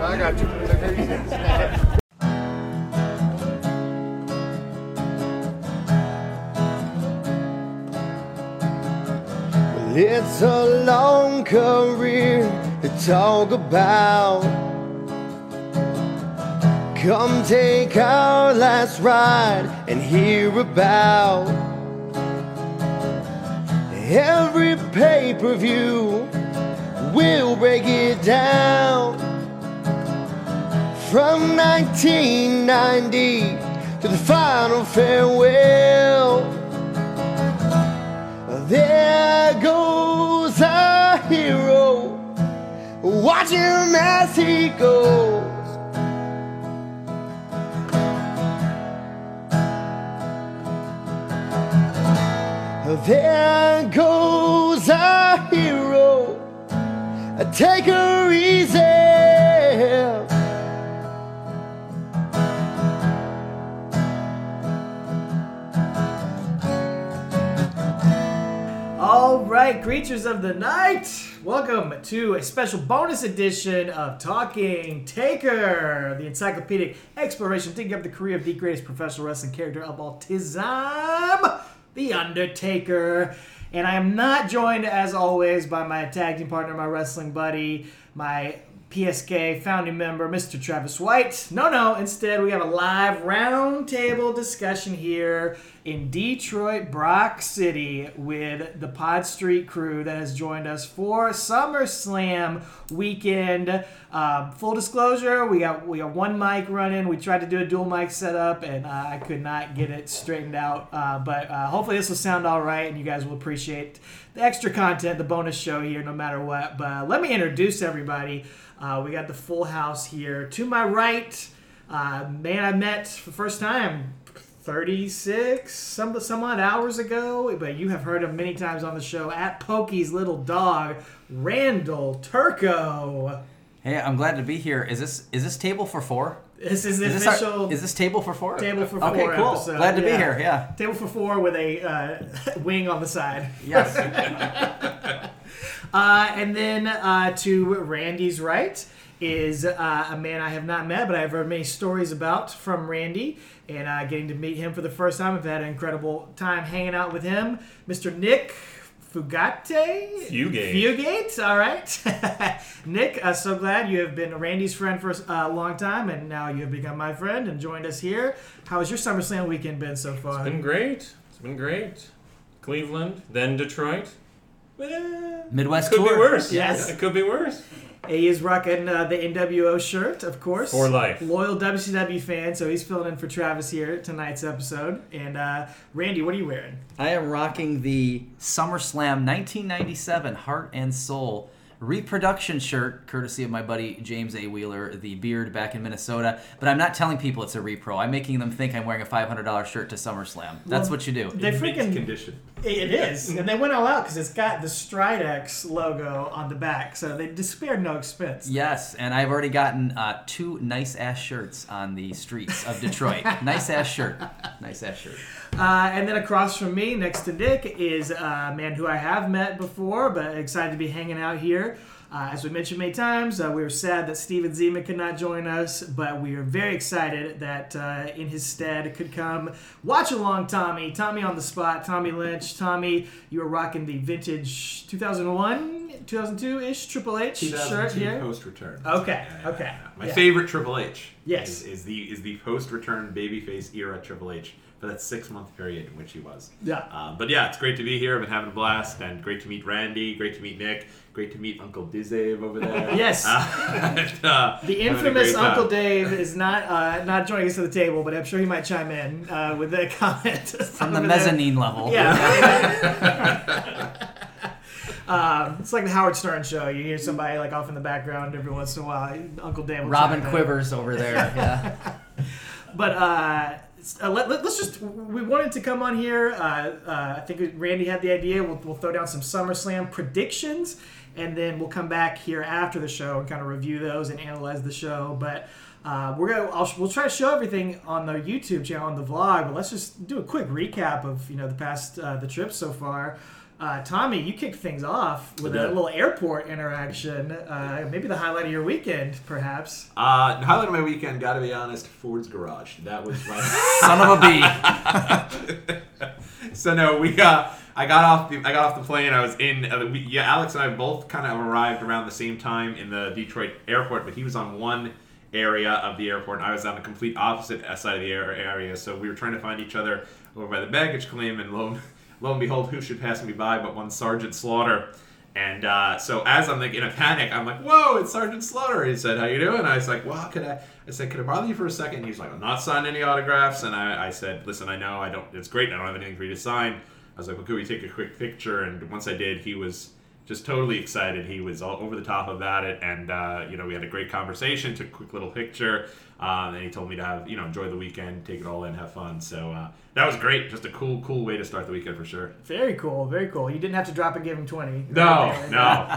I got you. It's a long career to talk about. Come take our last ride and hear about every pay-per-view. We'll break it down from 1990 to the final farewell. There goes a hero, watch him as he goes. There goes a hero, take her easy. All right, creatures of the night, welcome to a special bonus edition of Talking Taker, the encyclopedic exploration, digging up the career of the greatest professional wrestling character of all time, The Undertaker. And I am not joined, as always, by my tag team partner, my wrestling buddy, my PSK founding member, Mr. Travis White. No, instead we have a live roundtable discussion here in Detroit, Brock City, with the Pod Street crew that has joined us for SummerSlam weekend. Full disclosure, we got one mic running. We tried to do a dual mic setup, and I could not get it straightened out. But hopefully this will sound all right, and you guys will appreciate the extra content, the bonus show here, no matter what. But let me introduce everybody. We got the full house here. To my right, man I met for the first time 36 some odd hours ago, but you have heard him many times on the show, at Pokey's little dog, Randall Turco. Hey, I'm glad to be here. Is this table for four? This is the official. Is this table for four? Table for four. Okay, cool. Episode. Glad to be here. Yeah. Table for four with a wing on the side. Yes. And then to Randy's right is a man I have not met, but I've heard many stories about from Randy, and getting to meet him for the first time. I've had an incredible time hanging out with him, Mr. Nick Fugate? Fugate, all right. Nick, so glad you have been Randy's friend for a long time, and now you have become my friend and joined us here. How has your SummerSlam weekend been so far? It's been great. Cleveland, then Detroit. Midwest tour. Could be worse. Yes. It could be worse. He is rocking the NWO shirt, of course. For life. Loyal WCW fan, so he's filling in for Travis here tonight's episode. And Randy, what are you wearing? I am rocking the SummerSlam 1997 Heart and Soul reproduction shirt, courtesy of my buddy James A. Wheeler, the beard back in Minnesota. But I'm not telling people it's a repro. I'm making them think I'm wearing a $500 shirt to SummerSlam. That's what you do. They freaking condition. It is. And they went all out because it's got the Stridex logo on the back. So they spared no expense. Yes. And I've already gotten two nice-ass shirts on the streets of Detroit. Nice-ass shirt. And then across from me, next to Nick, is a man who I have met before, but excited to be hanging out here. As we mentioned many times, we were sad that Steven Zeman could not join us, but we are very excited that in his stead could come watch along Tommy on the spot, Tommy Lynch. Tommy, you were rocking the vintage 2001, 2002-ish Triple H shirt here. Post-return. Okay. My favorite Triple H. Yes, is the post-return babyface era Triple H for that 6-month period in which he was. Yeah. But it's great to be here. I've been having a blast, and great to meet Randy, great to meet Nick, great to meet Uncle Dave over there. Yes. The infamous Uncle Dave is not joining us to the table, but I'm sure he might chime in with a comment. From the mezzanine level. Yeah. It's like the Howard Stern show. You hear somebody like off in the background every once in a while. Uncle Dave will Robin Quivers over there, yeah. But... we wanted to come on here. I think Randy had the idea. We'll throw down some SummerSlam predictions, and then we'll come back here after the show and kind of review those and analyze the show. But we'll try to show everything on the YouTube channel, on the vlog. But let's just do a quick recap of the past the trip so far. Tommy, you kicked things off with a little airport interaction. Maybe the highlight of your weekend, perhaps. The highlight of my weekend, gotta be honest, Ford's Garage. That was my... Son of a bee. So no, we... I got off the plane. I was in... Alex and I both kind of arrived around the same time in the Detroit airport, but he was on one area of the airport, and I was on the complete opposite side of the area, so we were trying to find each other over by the baggage claim, and lo and behold, who should pass me by but one Sergeant Slaughter. And so as I'm like in a panic, I'm like, whoa, it's Sergeant Slaughter. He said, how you doing? I was like, well, could I bother you for a second? And he's like, I'm not signing any autographs. And I said, listen, I know, it's great, I don't have anything for you to sign. I was like, well, could we take a quick picture? And once I did, he was just totally excited. He was all over the top about it. And, we had a great conversation, took a quick little picture. And he told me to enjoy the weekend, take it all in, have fun. So that was great. Just a cool, cool way to start the weekend for sure. Very cool, very cool. You didn't have to drop and give him 20. No.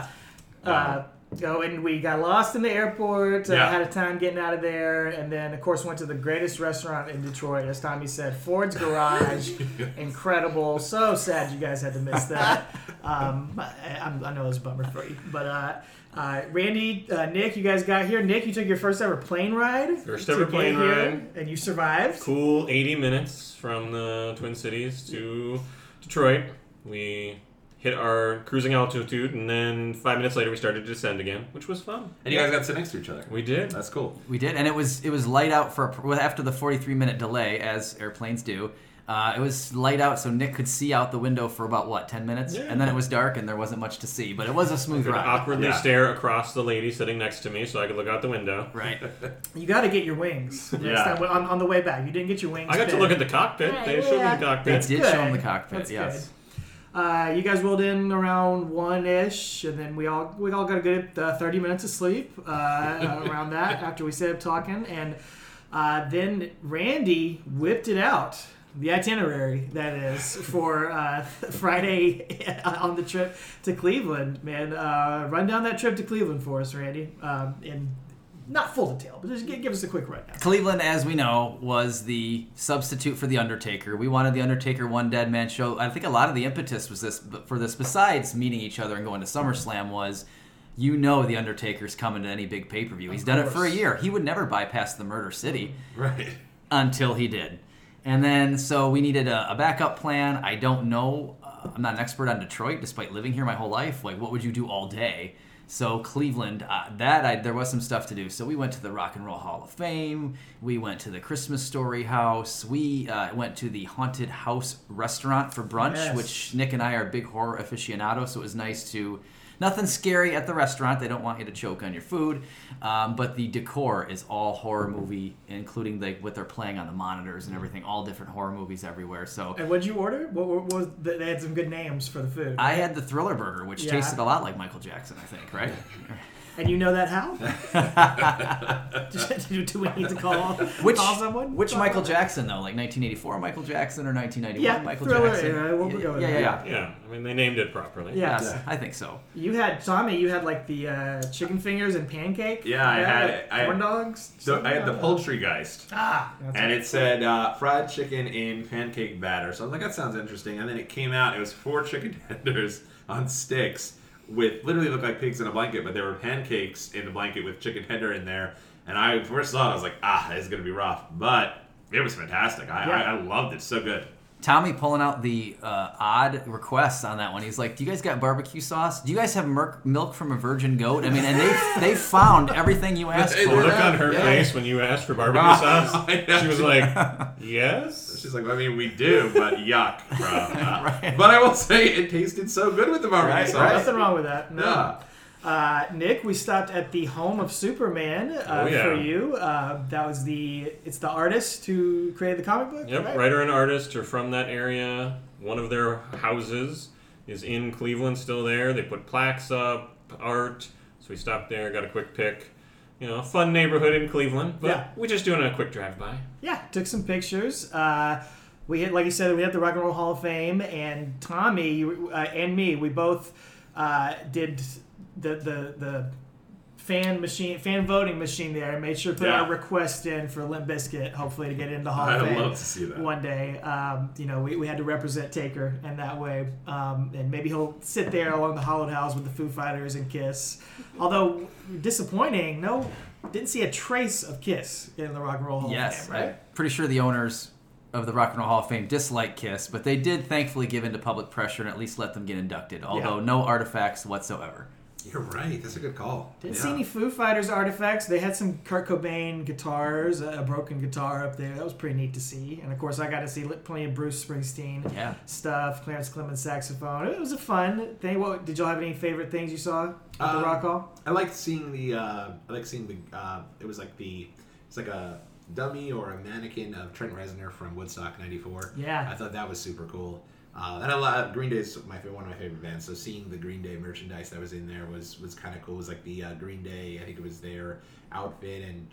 And we got lost in the airport, had a time getting out of there, and then, of course, went to the greatest restaurant in Detroit, as Tommy said, Ford's Garage. Yes. Incredible. So sad you guys had to miss that. I know it was a bummer for you, but... Randy, Nick, you guys got here. Nick, you took your first ever plane ride. First ever plane ride. And you survived. Cool 80 minutes from the Twin Cities to Detroit. We hit our cruising altitude, and then 5 minutes later we started to descend again, which was fun. And you guys got to sit next to each other. We did. That's cool. We did, and it was light out after the 43-minute delay, as airplanes do. It was light out, so Nick could see out the window for about, 10 minutes? Yeah. And then it was dark, and there wasn't much to see, but it was a smooth ride. I could awkwardly stare across the lady sitting next to me so I could look out the window. Right. You got to get your wings next time. On the way back. You didn't get your wings. I got to look at the cockpit. Right, they showed me the cockpit. They did show him the cockpit, That's good. You guys rolled in around 1-ish, and then we all got a good 30 minutes of sleep around that after we sat up talking. And then Randy whipped it out. The itinerary, that is, for Friday on the trip to Cleveland, man. Run down that trip to Cleveland for us, Randy. In not full detail, but just give us a quick rundown. Cleveland, as we know, was the substitute for The Undertaker. We wanted The Undertaker One Dead Man show. I think a lot of the impetus was this, besides meeting each other and going to SummerSlam, was... You know The Undertaker's coming to any big pay-per-view. He's done it for a year. He would never bypass the Murder City. Right. Until he did. And then, so we needed a backup plan. I don't know. I'm not an expert on Detroit, despite living here my whole life. Like, what would you do all day? So Cleveland, there was some stuff to do. So we went to the Rock and Roll Hall of Fame. We went to the Christmas Story House. We went to the Haunted House restaurant for brunch, which Nick and I are big horror aficionados, so it was nice to... Nothing scary at the restaurant. They don't want you to choke on your food. But the decor is all horror movie, including what they're playing on the monitors and everything. All different horror movies everywhere. So. And what'd you order? What was they had some good names for the food. I had the Thriller Burger, which tasted a lot like Michael Jackson, I think, right? And you know that how? Do we need to call someone? Which Michael Jackson, though? Like 1984 Michael Jackson or 1991 Michael Jackson? Yeah. I mean, they named it properly. Yeah. I think so. You had, Tommy, like the chicken fingers and pancake? Yeah, I had corn dogs? I had the Poultrygeist. And it said fried chicken in pancake batter. So I was like, that sounds interesting. And then it came out. It was 4 chicken tenders on sticks. With literally looked like pigs in a blanket, but there were pancakes in the blanket with chicken tender in there. And I first saw it, I was like, this is going to be rough. But it was fantastic. I loved it. So good. Tommy pulling out the odd requests on that one. He's like, do you guys got barbecue sauce? Do you guys have milk from a virgin goat? I mean, and they found everything you asked for. Look on her face when you asked for barbecue sauce. She was like, yes? She's like, I mean, we do, but yuck, bro. Right. But I will say it tasted so good with the barbecue sauce. Right. Nothing wrong with that. No. Yeah. Nick, we stopped at the home of Superman for you. That was it's the artist who created the comic book? Yep, right? Writer and artist are from that area. One of their houses is in Cleveland, still there. They put plaques up, art. So we stopped there, got a quick pic. Fun neighborhood in Cleveland. But we're just doing a quick drive-by. Yeah, took some pictures. We hit, like you said, we hit the Rock and Roll Hall of Fame, and Tommy and me, we both did... The fan voting machine there. I made sure to put our request in for Limp Bizkit, hopefully to get into the Hall of Fame. I'd love to see that one day. We had to represent Taker in that way, and maybe he'll sit there along the Hollowed House with the Foo Fighters and Kiss. Although disappointing, didn't see a trace of Kiss in the Rock and Roll Hall of Fame. Right? I'm pretty sure the owners of the Rock and Roll Hall of Fame dislike Kiss, but they did thankfully give in to public pressure and at least let them get inducted, although no artifacts whatsoever. You're right. That's a good call. Didn't see any Foo Fighters artifacts. They had some Kurt Cobain guitars, a broken guitar up there. That was pretty neat to see. And, of course, I got to see plenty of Bruce Springsteen stuff, Clarence Clemens saxophone. It was a fun thing. What, did y'all have any favorite things you saw at the Rock Hall? I liked seeing it's like a dummy or a mannequin of Trent Reznor from Woodstock '94. Yeah. I thought that was super cool. And I love Green Day is one of my favorite bands. So seeing the Green Day merchandise that was in there was kind of cool. It was like the Green Day, I think it was their outfit and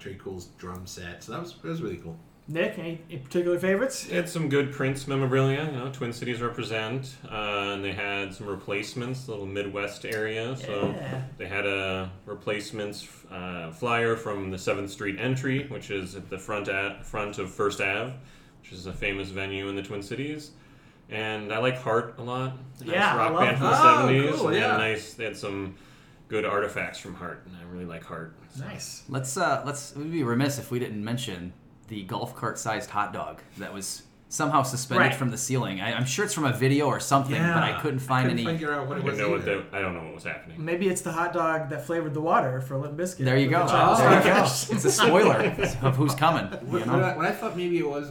Trey Cool's drum set. So that was really cool. Nick, any particular favorites? They had some good Prince memorabilia. Twin Cities represent, and they had some replacements, little Midwest area. So they had a replacements flyer from the 7th Street entry, which is at the front of First Ave, which is a famous venue in the Twin Cities. And I like Heart a lot. Nice rock band from the 70s. Cool, they had some good artifacts from Heart, and I really like Heart. So. Nice. We'd be remiss if we didn't mention the golf cart-sized hot dog that was somehow suspended from the ceiling. I'm sure it's from a video or something, but I couldn't find any. I don't know what was happening. Maybe it's the hot dog that flavored the water for Limp Bizkit. There you go. It's a spoiler of who's coming. What I thought maybe it was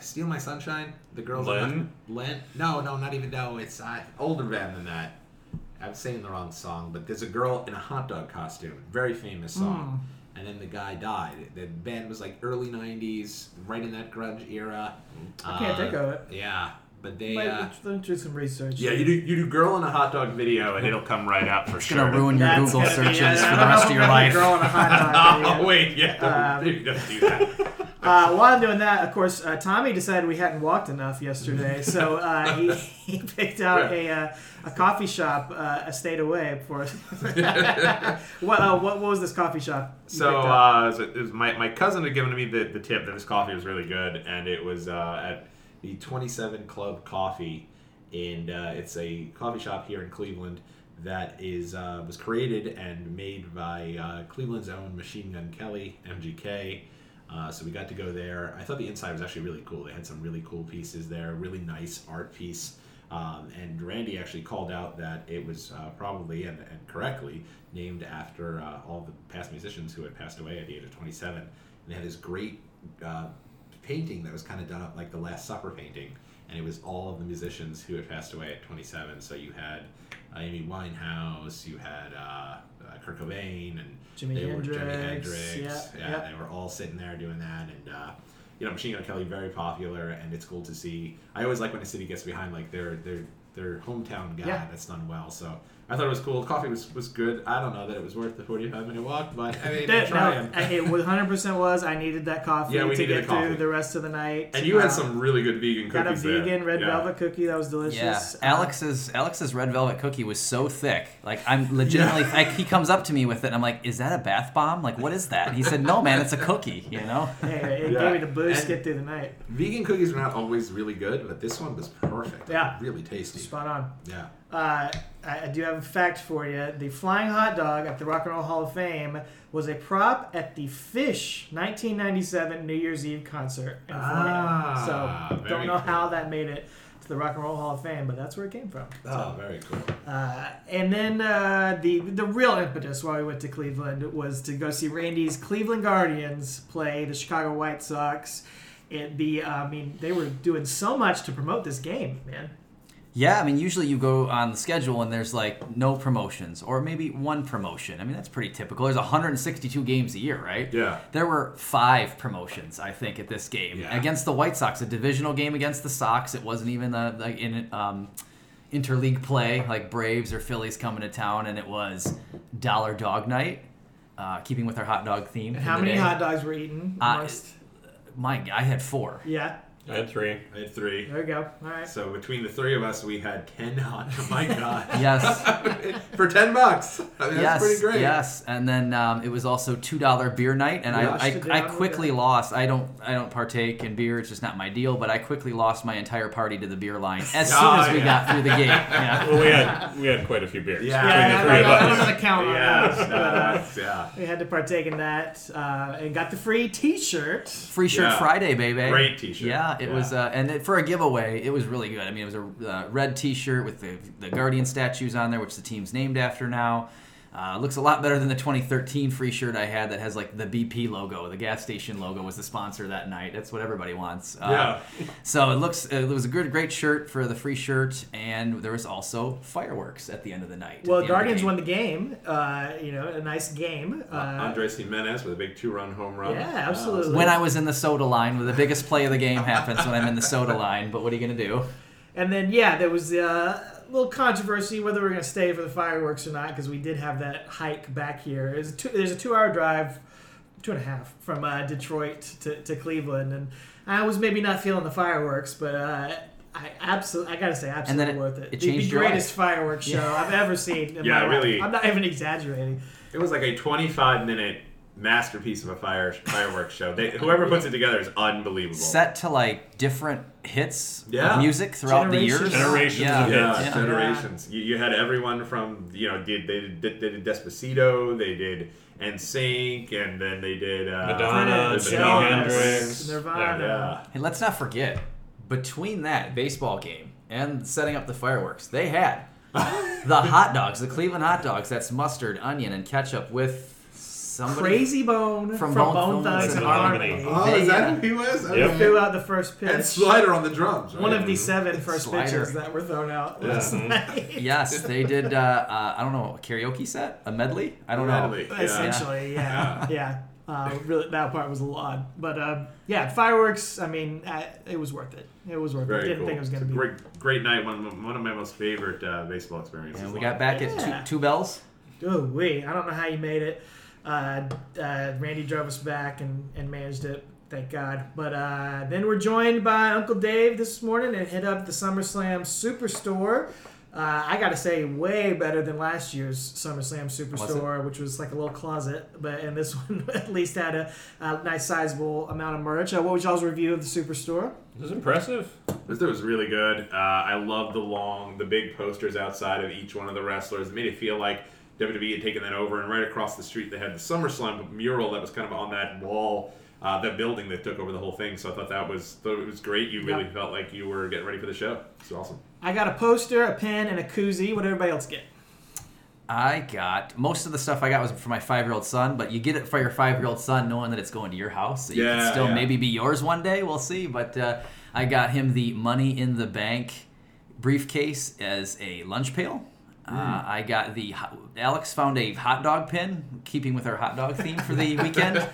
Steal My Sunshine? The girls Len? Len? No, not even. No, it's older band than that. I'm saying the wrong song, but there's a girl in a hot dog costume. Very famous song. And then the guy died. The band was like early 90s, right in that grunge era. I can't think of it. Yeah. But they might do some research. Yeah, you do girl in a hot dog video and it'll come right up for sure. It's going to ruin your Google searches for the rest of your life. Girl in a hot dog video. Maybe don't do that. While I'm doing that, of course, Tommy decided we hadn't walked enough yesterday, so he picked out a coffee shop a state away for us. What was this coffee shop? So it was my cousin had given me the tip that this coffee was really good, and it was at the 27 Club Coffee, and it's a coffee shop here in Cleveland that is was created and made by Cleveland's own Machine Gun Kelly, MGK. So we got to go there. I thought the inside was actually really cool. They had some really cool pieces there, really nice art piece. And Randy actually called out that it was probably, and correctly, named after all the past musicians who had passed away at the age of 27. And they had this great painting that was kind of done up like the Last Supper painting. And it was all of the musicians who had passed away at 27. So you had Amy Winehouse, you had Kurt Cobain, and Jimi Hendrix. They were all sitting there doing that, and Machine Gun Kelly, very popular, and it's cool to see. I always like when a city gets behind like their hometown guy that's done well. So I thought it was cool. Coffee was good. I don't know that it was worth the 45-minute walk, but I mean, trying. It 100% was. I needed that coffee to get through the rest of the night. And you had some really good vegan cookies there. Got a vegan red velvet cookie that was delicious. Yeah. Alex's red velvet cookie was so thick. Like, I'm legitimately, he comes up to me with it, and I'm like, is that a bath bomb? Like, what is that? And he said, no, man, it's a cookie, It gave me the boost to get through the night. Vegan cookies were not always really good, but this one was perfect. Yeah. Really tasty. Spot on. Yeah. I do have a fact for you. The flying hot dog at the Rock and Roll Hall of Fame was a prop at the Phish 1997 New Year's Eve concert in Florida. So, don't know how that made it to the Rock and Roll Hall of Fame, but that's where it came from. Oh, very cool. And then the real impetus why we went to Cleveland was to go see Randy's Cleveland Guardians play the Chicago White Sox. They were doing so much to promote this game, man. Yeah, I mean, usually you go on the schedule and there's like no promotions or maybe one promotion. I mean, that's pretty typical. There's 162 games a year, right? Yeah. There were 5 promotions, I think, at this game. Yeah. Against the White Sox, a divisional game against the Sox. It wasn't even interleague play like Braves or Phillies coming to town, and it was Dollar Dog Night, keeping with our hot dog theme. And how many hot dogs were eaten? I had 4. Yeah. I had three. I had three. There we go. All right. So between the three of us, we had 10 on. Oh, my God. Yes. For $10. I mean, yes. That's pretty great. Yes. And then it was also $2 beer night, and I quickly lost. I don't partake in beer. It's just not my deal. But I quickly lost my entire party to the beer line as soon as we got through the gate. Yeah. Well, we had quite a few beers. Yeah. I don't want to count on that. Yeah. We had to partake in that and got the free T-shirt. Free shirt Friday, baby. Great T-shirt. Yeah, it was, and for a giveaway, it was really good. I mean, it was a red T-shirt with the Guardian statues on there, which the team's named after now. Looks a lot better than the 2013 free shirt I had that has, like, the BP logo. The gas station logo was the sponsor that night. That's what everybody wants. So it was a great shirt for the free shirt, and there was also fireworks at the end of the night. Well, Guardians won the game. A nice game. Andres Jimenez with a big 2-run home run. Yeah, absolutely. When I was in the soda line, the biggest play of the game happens when I'm in the soda line, but what are you going to do? And then, there was... little controversy whether we're going to stay for the fireworks or not, because we did have that hike back here. There's a 2-hour drive, 2.5, from Detroit to Cleveland, and I was maybe not feeling the fireworks, but I gotta say, absolutely worth it. The greatest fireworks show I've ever seen. Really. I'm not even exaggerating. It was like a 25-minute masterpiece of a fireworks show. Whoever puts it together is unbelievable. Set to like different hits of music throughout the years. Generations of hits. You had everyone from, they did Despacito, they did NSYNC, and then they did Madonna, Jimi Hendrix, Nirvana. And let's not forget, between that baseball game and setting up the fireworks, they had the hot dogs, the Cleveland hot dogs. That's mustard, onion, and ketchup with Crazy Bone from Bone Thugs and Harmony. Oh, is that who he was? Who threw out the first pitch? And Slider on the drums. Right? One of the 7 first pitches that were thrown out last night. Yes, they did, a karaoke set? A medley? I don't know. Essentially, yeah. Really, that part was a lot. But, fireworks, I mean, it was worth it. It was worth it. I didn't think it was going to be. Great night. One of my most favorite baseball experiences. And we got back at two bells. Oh, wait. I don't know how you made it. Randy drove us back and managed it, thank God. But then we're joined by Uncle Dave this morning and hit up the SummerSlam Superstore. I gotta say, way better than last year's SummerSlam Superstore, which was like a little closet. And this one at least had a nice sizable amount of merch. What was y'all's review of the Superstore? It was impressive. This was really good. I loved the big posters outside of each one of the wrestlers. It made it feel like WWE had taken that over, and right across the street they had the SummerSlam mural that was kind of on that wall, that building that took over the whole thing. So I thought it was great. You really felt like you were getting ready for the show. It's awesome. I got a poster, a pen, and a koozie. What did everybody else get? I got most of the stuff I got was for my 5-year-old son, but you get it for your 5-year-old son knowing that it's going to your house. So you can still maybe be yours one day. We'll see. But I got him the Money in the Bank briefcase as a lunch pail. I got Alex found a hot dog pin, keeping with our hot dog theme for the weekend.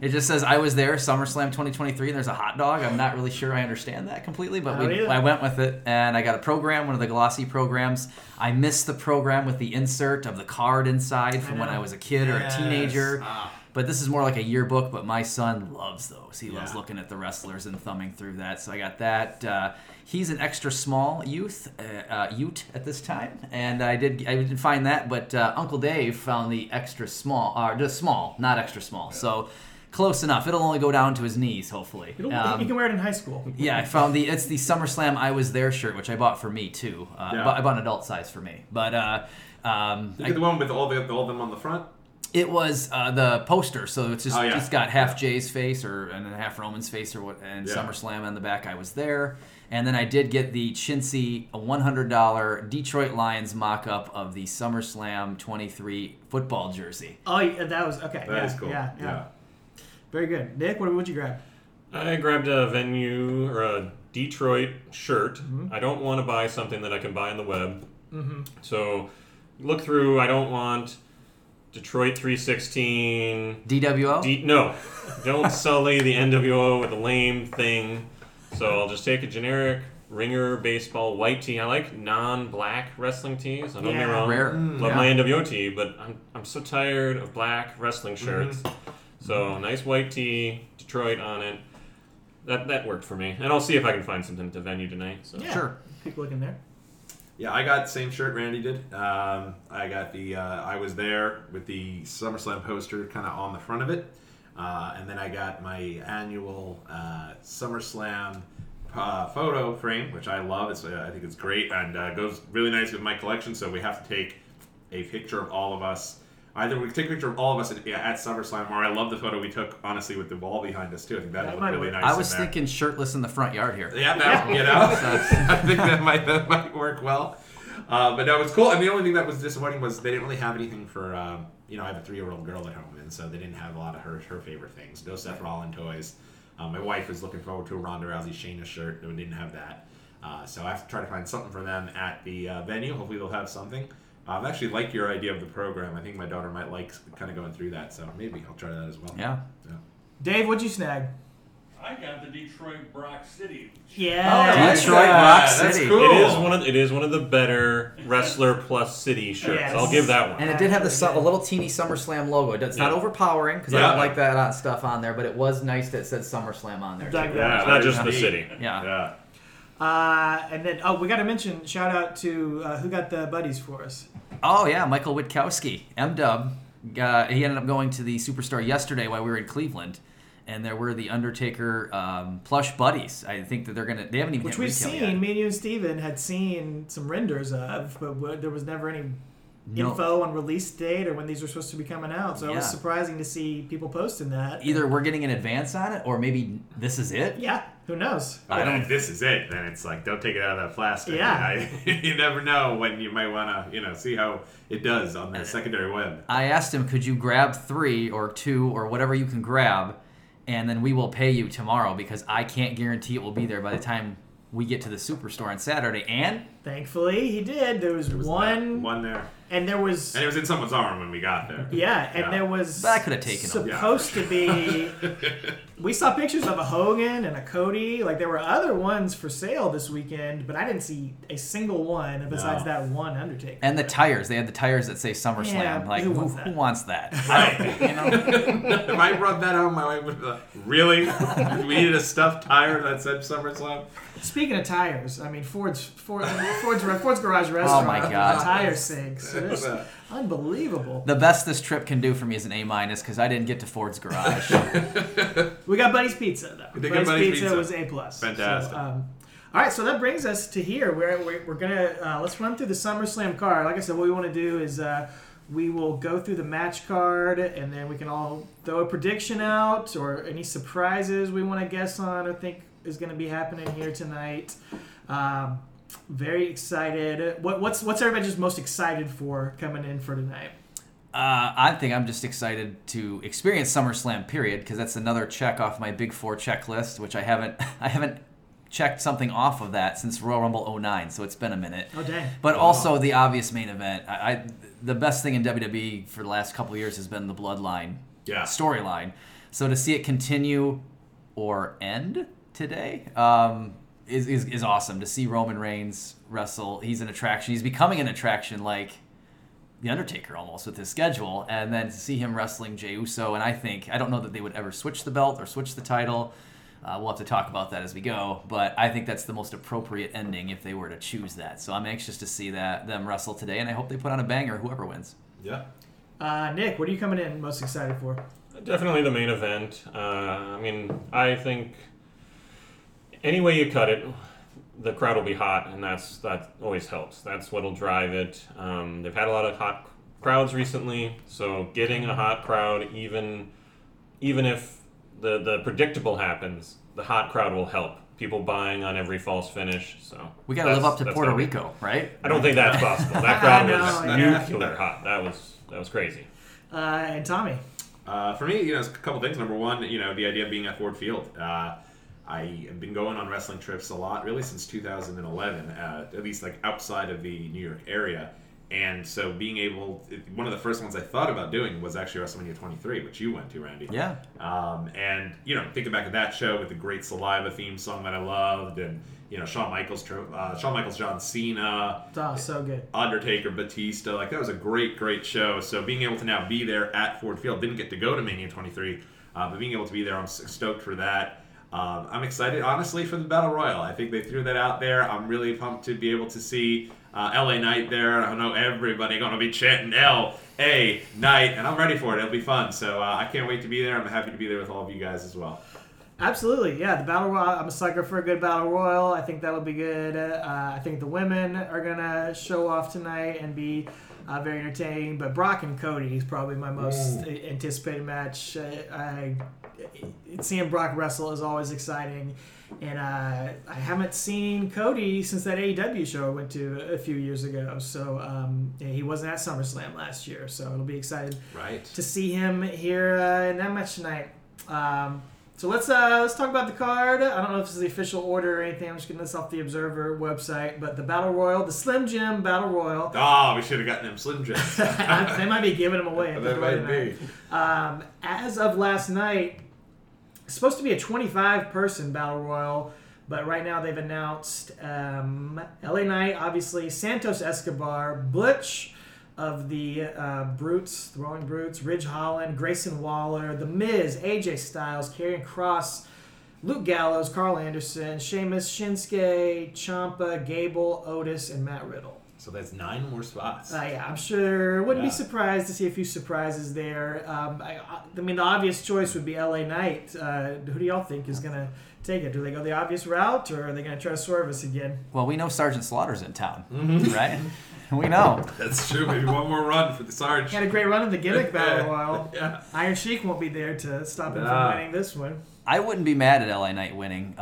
It just says, I was there, SummerSlam 2023, and there's a hot dog. I'm not really sure I understand that completely, but I went with it. And I got a program, one of the glossy programs. I missed the program with the insert of the card inside from when I was a kid or a teenager. But this is more like a yearbook, but my son loves those. He loves looking at the wrestlers and thumbing through that. So I got that. He's an extra small ute at this time, and I didn't find that, but Uncle Dave found the extra small, or just small, not extra small. Yeah. So close enough. It'll only go down to his knees, hopefully. You can wear it in high school. I found it's the SummerSlam I Was There shirt, which I bought for me too. I bought an adult size for me, but did you get the one with all them on the front? It was the poster, so it's just it's got half Jay's face and half Roman's face and SummerSlam on the back. I was there. And then I did get the chintzy $100 Detroit Lions mock-up of the SummerSlam 23 football jersey. Oh, that was okay. That is cool. Yeah. Very good. Nick, what would you grab? I grabbed a venue or a Detroit shirt. Mm-hmm. I don't want to buy something that I can buy on the web. Mm-hmm. So look through. I don't want... Detroit 316... DWO? No. Don't sully the NWO with a lame thing. So I'll just take a generic Ringer baseball white tee. I like non-black wrestling tees. Don't get me wrong. Rare. Love my NWO tee, but I'm so tired of black wrestling shirts. Mm-hmm. So nice white tee, Detroit on it. That worked for me. And I'll see if I can find something at the venue tonight. So. Yeah. Sure. Keep looking there. Yeah, I got the same shirt Randy did. I got the I was there with the SummerSlam poster kind of on the front of it. And then I got my annual SummerSlam photo frame, which I love. I think it's great and goes really nice with my collection. So we have to take a picture of all of us. Either we take a picture of all of us at SummerSlam, or I love the photo we took, honestly, with the wall behind us, too. I think that would look really nice. I was thinking shirtless in the front yard here. Yeah, that, you know, I think that might work well. But no, it's cool. And the only thing that was disappointing was they didn't really have anything for, I have a 3-year-old girl at home, and so they didn't have a lot of her favorite things. No Seth Rollins toys. My wife is looking forward to a Ronda Rousey Shayna shirt. They didn't have that. So I have to try to find something for them at the venue. Hopefully they'll have something. I actually like your idea of the program. I think my daughter might like kind of going through that, so maybe I'll try that as well. Yeah. Dave, what'd you snag? I got the Detroit Brock City. Yeah, Detroit Brock City. That's cool. It is one of the better wrestler plus city shirts. Yes. I'll give that one. And it did have a little teeny SummerSlam logo. It's not overpowering because I don't like that stuff on there, but it was nice that it said SummerSlam on there. Exactly. Yeah, it's not just the city. Yeah. And then, we got to mention, shout out to who got the buddies for us. Oh, yeah, Michael Witkowski, M-Dub. He ended up going to the Superstore yesterday while we were in Cleveland, and there were the Undertaker plush buddies. I think that they're going to, they haven't even which we've seen, yet. Me and you and Steven had seen some renders of, but there was never any info on release date or when these were supposed to be coming out. So it was surprising to see people posting that. Either we're getting an advance on it, or maybe this is it. Yeah. Who knows? If this is it, then it's like, don't take it out of that plastic. Yeah. You never know when you might want to, see how it does on the secondary web. I asked him, could you grab 3 or 2 or whatever you can grab, and then we will pay you tomorrow, because I can't guarantee it will be there by the time we get to the Superstore on Saturday. And thankfully, he did. There was one there. And there was... And it was in someone's arm when we got there. Yeah, and there was... But I could have taken supposed to be... We saw pictures of a Hogan and a Cody. Like, there were other ones for sale this weekend, but I didn't see a single one besides that one Undertaker. And the tires. They had the tires that say SummerSlam. Yeah, like, who wants that? Right. If I brought that home, my wife would be like, really? We needed a stuffed tire that said SummerSlam? Speaking of tires, I mean, Ford's Garage Restaurant. Oh, my God. The tire sinks. It's unbelievable. The best this trip can do for me is an A-, because I didn't get to Ford's Garage. We got Buddy's Pizza, though. Buddy's Pizza was A+. Fantastic. So, all right, so that brings us to here. We're going to let's run through the SummerSlam card. Like I said, what we want to do is we will go through the match card, and then we can all throw a prediction out or any surprises we want to guess on or think is going to be happening here tonight. Very excited. What's everybody just most excited for coming in for tonight? I think I'm just excited to experience SummerSlam, period, because that's another check off my Big Four checklist, which I haven't checked something off of that since Royal Rumble 09, so it's been a minute. Oh, dang. But also the obvious main event. The best thing in WWE for the last couple of years has been the Bloodline storyline. So to see it continue or end today... Is awesome to see Roman Reigns wrestle. He's an attraction. He's becoming an attraction like The Undertaker almost with his schedule. And then to see him wrestling Jey Uso. And I don't know that they would ever switch the belt or switch the title. We'll have to talk about that as we go. But I think that's the most appropriate ending if they were to choose that. So I'm anxious to see them wrestle today. And I hope they put on a banger, whoever wins. Yeah. Nick, what are you coming in most excited for? Definitely the main event. I think... Any way you cut it, the crowd will be hot, and that always helps. That's what'll drive it. They've had a lot of hot crowds recently, so getting a hot crowd, even if the predictable happens, the hot crowd will help. People buying on every false finish. So we got to live up to Puerto Rico, right? I don't think that's possible. That crowd was nuclear hot. That was crazy. And Tommy, for me, it's a couple things. Number one, the idea of being at Ford Field. I have been going on wrestling trips a lot, really since 2011, at least like outside of the New York area. And so one of the first ones I thought about doing was actually WrestleMania 23, which you went to, Randy. Yeah. Thinking back at that show with the great Saliva theme song that I loved, and Shawn Michaels, John Cena. Oh, so good. Undertaker, Batista, that was a great, great show. So being able to now be there at Ford Field, didn't get to go to Mania 23, but being able to be there, I'm stoked for that. I'm excited, honestly, for the Battle Royal. I think they threw that out there. I'm really pumped to be able to see LA Knight there. I know everybody going to be chanting LA Knight, and I'm ready for it. It'll be fun. So I can't wait to be there. I'm happy to be there with all of you guys as well. Absolutely, yeah. The Battle Royal, I'm a sucker for a good Battle Royal. I think that'll be good. I think the women are going to show off tonight and be very entertaining. But Brock and Cody is probably my most anticipated match. Seeing Brock wrestle is always exciting. And I haven't seen Cody since that AEW show I went to a few years ago. So he wasn't at SummerSlam last year. So it'll be exciting to see him here in that match tonight. So let's talk about the card. I don't know if this is the official order or anything. I'm just getting this off the Observer website. But the Battle Royal, the Slim Jim Battle Royal. Oh, we should have gotten them Slim Jims. They might be giving them away. They might be. As of last night, it's supposed to be a 25-person Battle Royal. But right now they've announced LA Knight, obviously, Santos Escobar, Butch of the Brutes, Throwing Brutes, Ridge Holland, Grayson Waller, The Miz, AJ Styles, Karrion Kross, Luke Gallows, Carl Anderson, Sheamus, Shinsuke, Ciampa, Gable, Otis, and Matt Riddle. So that's 9 more spots. Yeah, I'm sure. Wouldn't be surprised to see a few surprises there. I mean, the obvious choice would be LA Knight. Who do y'all think is going to take it? Do they go the obvious route, or are they going to try to swerve us again? Well, we know Sergeant Slaughter's in town, right? We know. That's true. Maybe one more run for the Sarge. He had a great run in the gimmick battle while. Yeah. Iron Sheik won't be there to stop him from winning this one. I wouldn't be mad at LA Knight winning,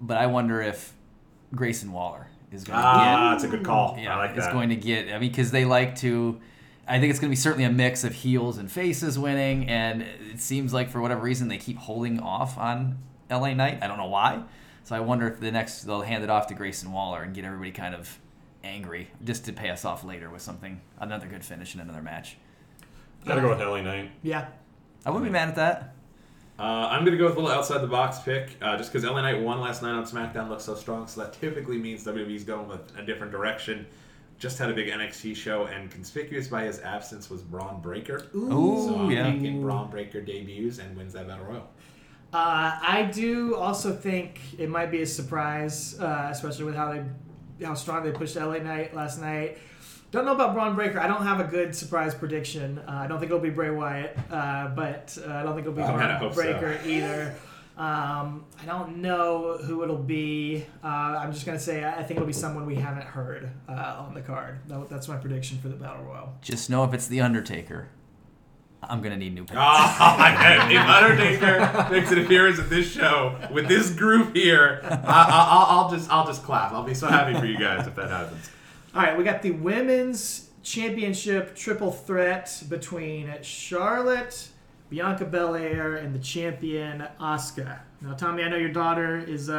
but I wonder if Grayson Waller is going to get. That's a good call. Yeah, I like that. Is going to get. I mean, because they like to. I think it's going to be certainly a mix of heels and faces winning, and it seems like for whatever reason they keep holding off on LA Knight. I don't know why. So I wonder if they'll hand it off to Grayson Waller and get everybody kind of angry just to pay us off later with something, another good finish in another match. Gotta go with LA Knight. Yeah, I wouldn't be mad at that. I'm gonna go with a little outside the box pick, just because LA Knight won last night on SmackDown, looked so strong, so that typically means WWE's going with a different direction. Just had a big NXT show, and conspicuous by his absence was Braun Breaker. Ooh, so I'm thinking Braun Breaker debuts and wins that Battle Royal. I do also think it might be a surprise, especially with how strong they pushed LA Knight last night. Don't know about Braun Breaker. I don't have a good surprise prediction. I don't think it'll be Bray Wyatt, but I don't think it'll be Braun Breaker either. I don't know who it'll be. I'm just going to say I think it'll be someone we haven't heard on the card. That's my prediction for the Battle Royal. Just know if it's The Undertaker, I'm going to need new pants. If Undertaker makes an appearance at this show with this group here, I'll just clap. I'll be so happy for you guys if that happens. All right, we got the Women's Championship triple threat between Charlotte, Bianca Belair, and the champion Asuka. Now, Tommy, I know your daughter is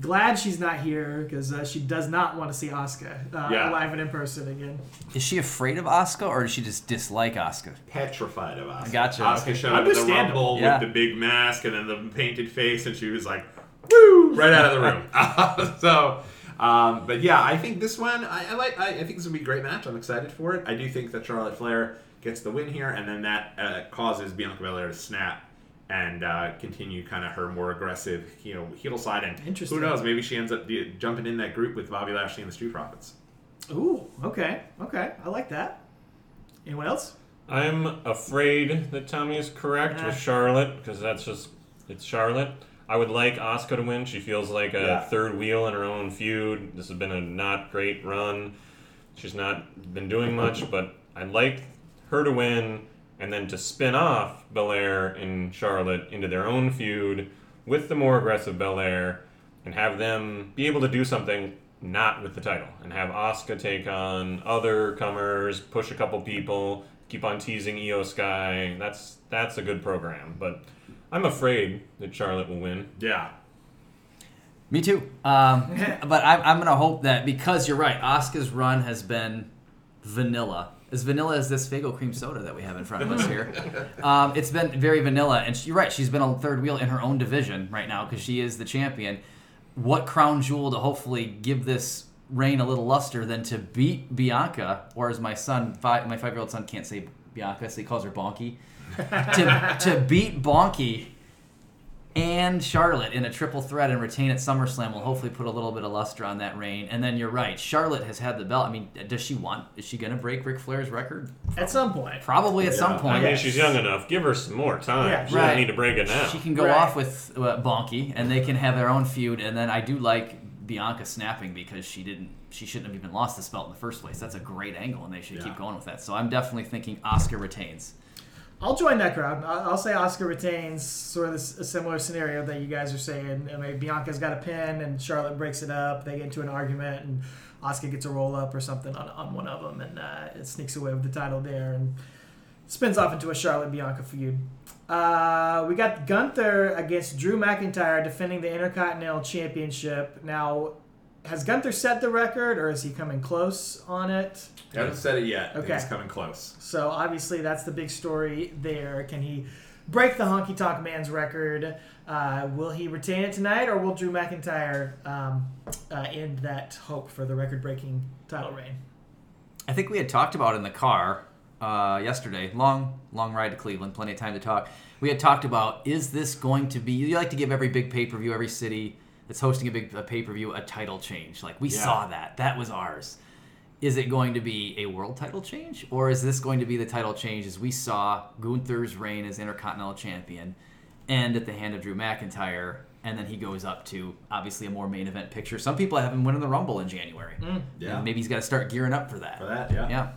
glad she's not here because she does not want to see Asuka live and in person again. Is she afraid of Asuka, or does she just dislike Asuka? Petrified of Asuka. Gotcha. Asuka showed up at the Rumble with the big mask and then the painted face, and she was like, woo, right out of the room. But yeah, I think this one, I think this will be a great match. I'm excited for it. I do think that Charlotte Flair gets the win here, and then that causes Bianca Belair to snap and continue kind of her more aggressive heel side. And who knows, maybe she ends up jumping in that group with Bobby Lashley and the Street Profits. Ooh, okay. I like that. Anyone else? I'm afraid that Tommy is correct with Charlotte, because it's Charlotte. I would like Asuka to win. She feels like a third wheel in her own feud. This has been a not great run. She's not been doing much, but I'd like her to win, and then to spin off Belair and Charlotte into their own feud with the more aggressive Belair, and have them be able to do something not with the title, and have Asuka take on other comers, push a couple people, keep on teasing Iyo Sky. That's a good program, but I'm afraid that Charlotte will win. Yeah. Me too. But I'm going to hope that, because you're right, Asuka's run has been vanilla. As vanilla as this Fago cream soda that we have in front of us here. It's been very vanilla. And you're right, she's been a third wheel in her own division right now because she is the champion. What crown jewel to hopefully give this reign a little luster than to beat Bianca, or as my 5-year-old son can't say Bianca, so he calls her Bonky. to beat Bonky and Charlotte in a triple threat and retain at SummerSlam will hopefully put a little bit of luster on that reign. And then you're right, Charlotte has had the belt. I mean, is she going to break Ric Flair's record? At some point. Probably at some point. I mean, she's young enough. Give her some more time. Yeah. She doesn't need to break it now. She can go off with Bonky, and they can have their own feud. And then I do like Bianca snapping because she shouldn't have even lost this belt in the first place. That's a great angle, and they should keep going with that. So I'm definitely thinking Asuka retains. I'll join that crowd. I'll say Asuka retains, sort of a similar scenario that you guys are saying. I mean, Bianca's got a pin, and Charlotte breaks it up. They get into an argument, and Asuka gets a roll-up or something on one of them, and it sneaks away with the title there and spins off into a Charlotte-Bianca feud. We got Gunther against Drew McIntyre defending the Intercontinental Championship. Now, has Gunther set the record, or is he coming close on it? I haven't said it yet. Okay. It's coming close. So, obviously, that's the big story there. Can he break the Honky Tonk Man's record? Will he retain it tonight, or will Drew McIntyre end that hope for the record-breaking title reign? I think we had talked about in the car yesterday. Long ride to Cleveland. Plenty of time to talk. We had talked about, is this going to be... You like to give every big pay-per-view, every city that's hosting a pay-per-view, a title change. Like, we saw that. That was ours. Is it going to be a world title change, or is this going to be the title change as we saw Gunther's reign as Intercontinental Champion end at the hand of Drew McIntyre, and then he goes up to, obviously, a more main event picture? Some people have him winning the Rumble in January. And maybe he's got to start gearing up for that. Yeah.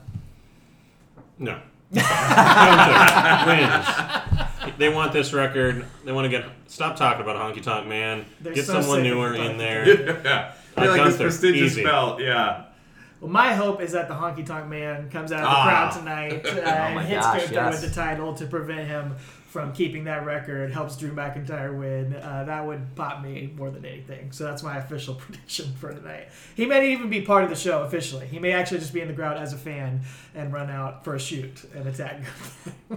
No. Gunther wins. They want this record. They want to get... Stop talking about Honky Tonk Man. They're get so someone newer in there. I like Gunther, this prestigious belt, Well, my hope is that the Honky Tonk Man comes out of the crowd tonight and hits Gunther with the title to prevent him from keeping that record, helps Drew McIntyre win. That would pop me more than anything. So that's my official prediction for tonight. He may not even be part of the show officially. He may actually just be in the crowd as a fan and run out for a shoot and attack Gunther. A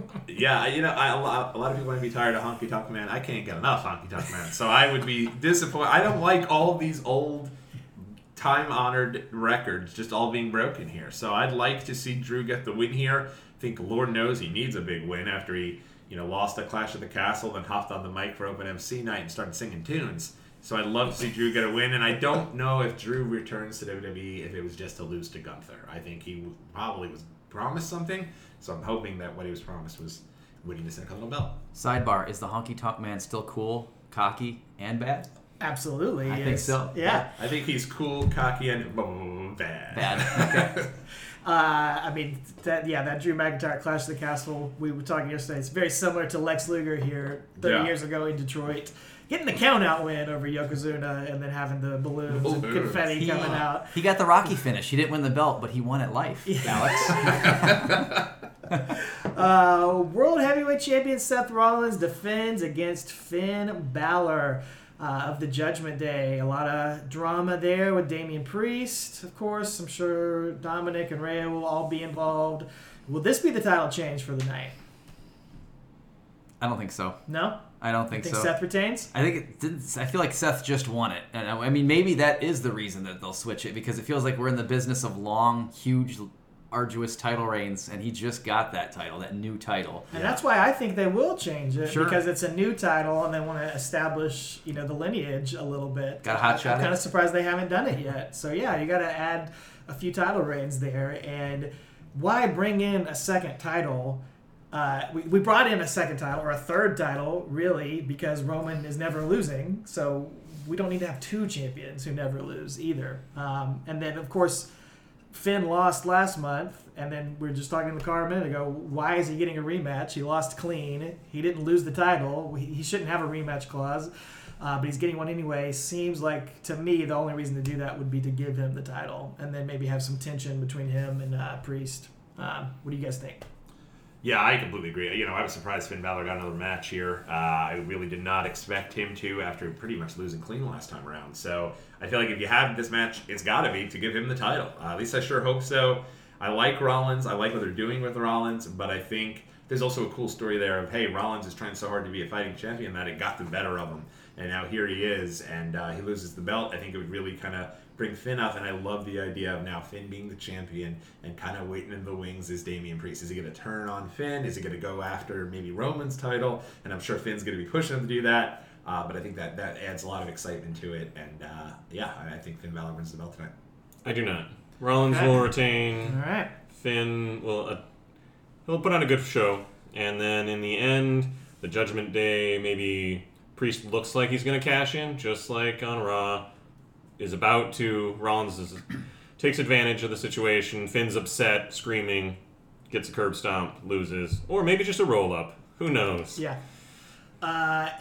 lot of people might be tired of Honky Tonk Man. I can't get enough Honky Tonk Man. So I would be disappointed. I don't like all these old time-honored records just all being broken here. So I'd like to see Drew get the win here. I think Lord knows he needs a big win after he, lost at Clash of the Castle, then hopped on the mic for Open MC Night and started singing tunes. So I'd love to see Drew get a win, and I don't know if Drew returns to WWE if it was just to lose to Gunther. I think he probably was promised something, so I'm hoping that what he was promised was winning this Intercontinental belt. Sidebar, is the Honky Tonk Man still cool, cocky, and bad? Absolutely. I think so. Yeah. I think he's cool, cocky, and bad. Bad. Okay. That Drew McIntyre Clash of the Castle, we were talking yesterday, it's very similar to Lex Luger here 30 years ago in Detroit. Getting the count-out win over Yokozuna and then having the balloons and confetti coming out. He got the Rocky finish. He didn't win the belt, but he won at life, Alex. World Heavyweight Champion Seth Rollins defends against Finn Balor. Of the Judgment Day. A lot of drama there with Damian Priest, of course. I'm sure Dominic and Rhea will all be involved. Will this be the title change for the night? I don't think so. No? I don't think so. You think Seth retains? I feel like Seth just won it. And I mean, maybe that is the reason that they'll switch it, because it feels like we're in the business of long, huge, arduous title reigns, and he just got that title, that new title. And that's why I think they will change it, because it's a new title, and they want to establish, the lineage a little bit. Got a hot shot. I'm kind of surprised they haven't done it yet. So you got to add a few title reigns there, and why bring in a second title? We brought in a second title or a third title, really, because Roman is never losing, so we don't need to have two champions who never lose either. And then, of course, Finn lost last month, and then we were just talking in the car a minute ago, why is he getting a rematch? He lost clean. He didn't lose the title. He shouldn't have a rematch clause, but he's getting one anyway. Seems like, to me, the only reason to do that would be to give him the title and then maybe have some tension between him and Priest. What do you guys think? Yeah, I completely agree. I was surprised Finn Balor got another match here. I really did not expect him to after pretty much losing clean last time around. So I feel like if you have this match, it's got to be to give him the title. At least I sure hope so. I like Rollins. I like what they're doing with Rollins. But I think there's also a cool story there of, hey, Rollins is trying so hard to be a fighting champion that it got the better of him. And now here he is, and he loses the belt. I think it would really kind of bring Finn up, and I love the idea of now Finn being the champion and kind of waiting in the wings is Damian Priest. Is he going to turn on Finn? Is he going to go after maybe Roman's title? And I'm sure Finn's going to be pushing him to do that. But I think that adds a lot of excitement to it. And I think Finn Balor wins the belt tonight. I do not. Rollins will retain. All right. Finn will he'll put on a good show. And then in the end, the Judgment Day, maybe Priest looks like he's going to cash in, just like on Raw. Rollins takes advantage of the situation. Finn's upset, screaming, gets a curb stomp, loses. Or maybe just a roll-up. Who knows? Yeah.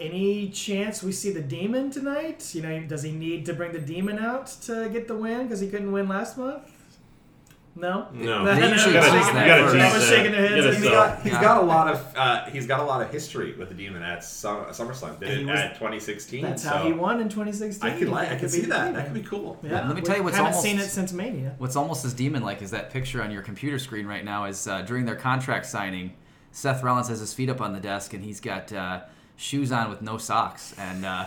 Any chance we see the Demon tonight? You know, does he need to bring the Demon out to get the win because he couldn't win last month? No. He's got a lot of history with the Demon at SummerSlam. Did it at 2016. That's how he won in 2016. I could see that. Demon. That could be cool. Yeah. Let me tell you what's almost seen it since Mania. What's almost as demon-like is that picture on your computer screen right now. Is during their contract signing, Seth Rollins has his feet up on the desk and he's got shoes on with no socks. And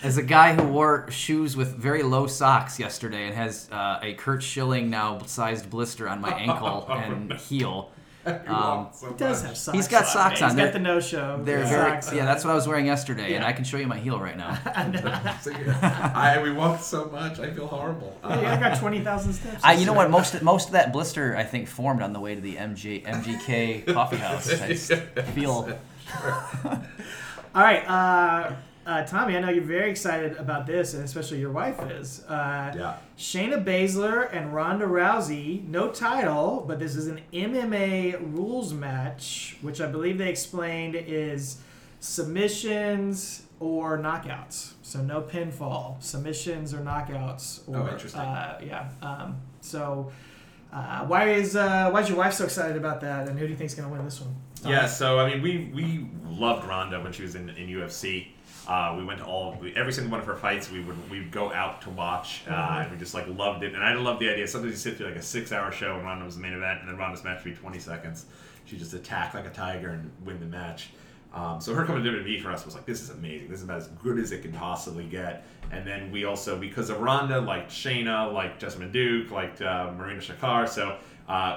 as a guy who wore shoes with very low socks yesterday and has a Kurt Schilling now-sized blister on my ankle and heel. He does have socks. He's got socks on. He's got the no-show. That's what I was wearing yesterday, and I can show you my heel right now. We walked so much, I feel horrible. I got 20,000 steps. You know what? Most of that blister, I think, formed on the way to the MGK coffee house. I just feel... All right, Tommy, I know you're very excited about this, and especially your wife is. Shayna Baszler and Ronda Rousey, no title, but this is an MMA rules match, which I believe they explained is submissions or knockouts. So no pinfall, submissions or knockouts. Or, interesting. Why is your wife so excited about that, and who do you think is going to win this one? Tommy? Yeah, so, I mean, we loved Ronda when she was in UFC. We went to every single one of her fights. We'd go out to watch, and we just loved it. And I loved the idea. Sometimes you sit through a 6-hour show, and Ronda was the main event, and then Ronda's match would be 20 seconds. She just attacked like a tiger and win the match. So her coming to WWE for us was this is amazing. This is about as good as it can possibly get. And then we also, because of Ronda, like Shayna, like Jessamyn Duke, like Marina Shakar. So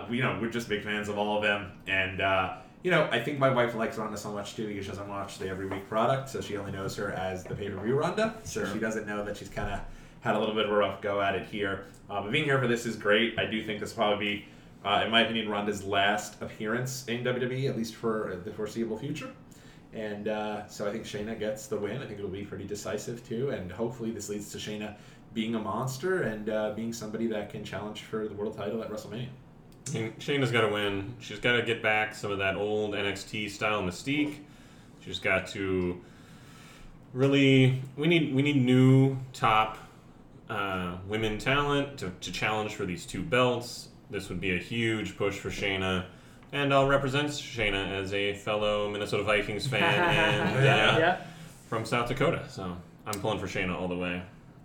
we're just big fans of all of them, and. I think my wife likes Ronda so much, too, because she doesn't watch the every week product, so she only knows her as the pay-per-view Ronda. Sure. So she doesn't know that she's kind of had a little bit of a rough go at it here. But being here for this is great. I do think this will probably be, in my opinion, Ronda's last appearance in WWE, at least for the foreseeable future. And so I think Shayna gets the win. I think it will be pretty decisive, too, and hopefully this leads to Shayna being a monster and being somebody that can challenge for the world title at WrestleMania. Shayna's got to win. She's got to get back some of that old NXT-style mystique. She's got to really... We need new top women talent to challenge for these two belts. This would be a huge push for Shayna. And I'll represent Shayna as a fellow Minnesota Vikings fan and from South Dakota. So I'm pulling for Shayna all the way.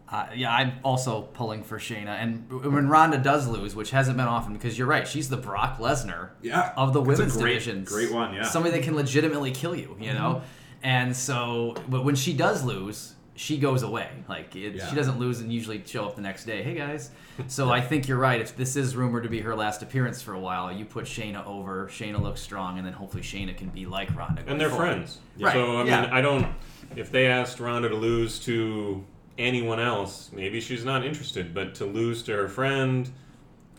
I'm also pulling for Shayna. And when Ronda does lose, which hasn't been often, because you're right, she's the Brock Lesnar of the women's division. Great one, yeah. Somebody that can legitimately kill you, you know? And so, but when she does lose, she goes away. She doesn't lose and usually show up the next day. Hey, guys. So I think you're right. If this is rumored to be her last appearance for a while, you put Shayna over, Shayna looks strong, and then hopefully Shayna can be like Ronda. And they're friends. Yeah. Right. So, if they asked Ronda to lose to... anyone else, maybe she's not interested, but to lose to her friend,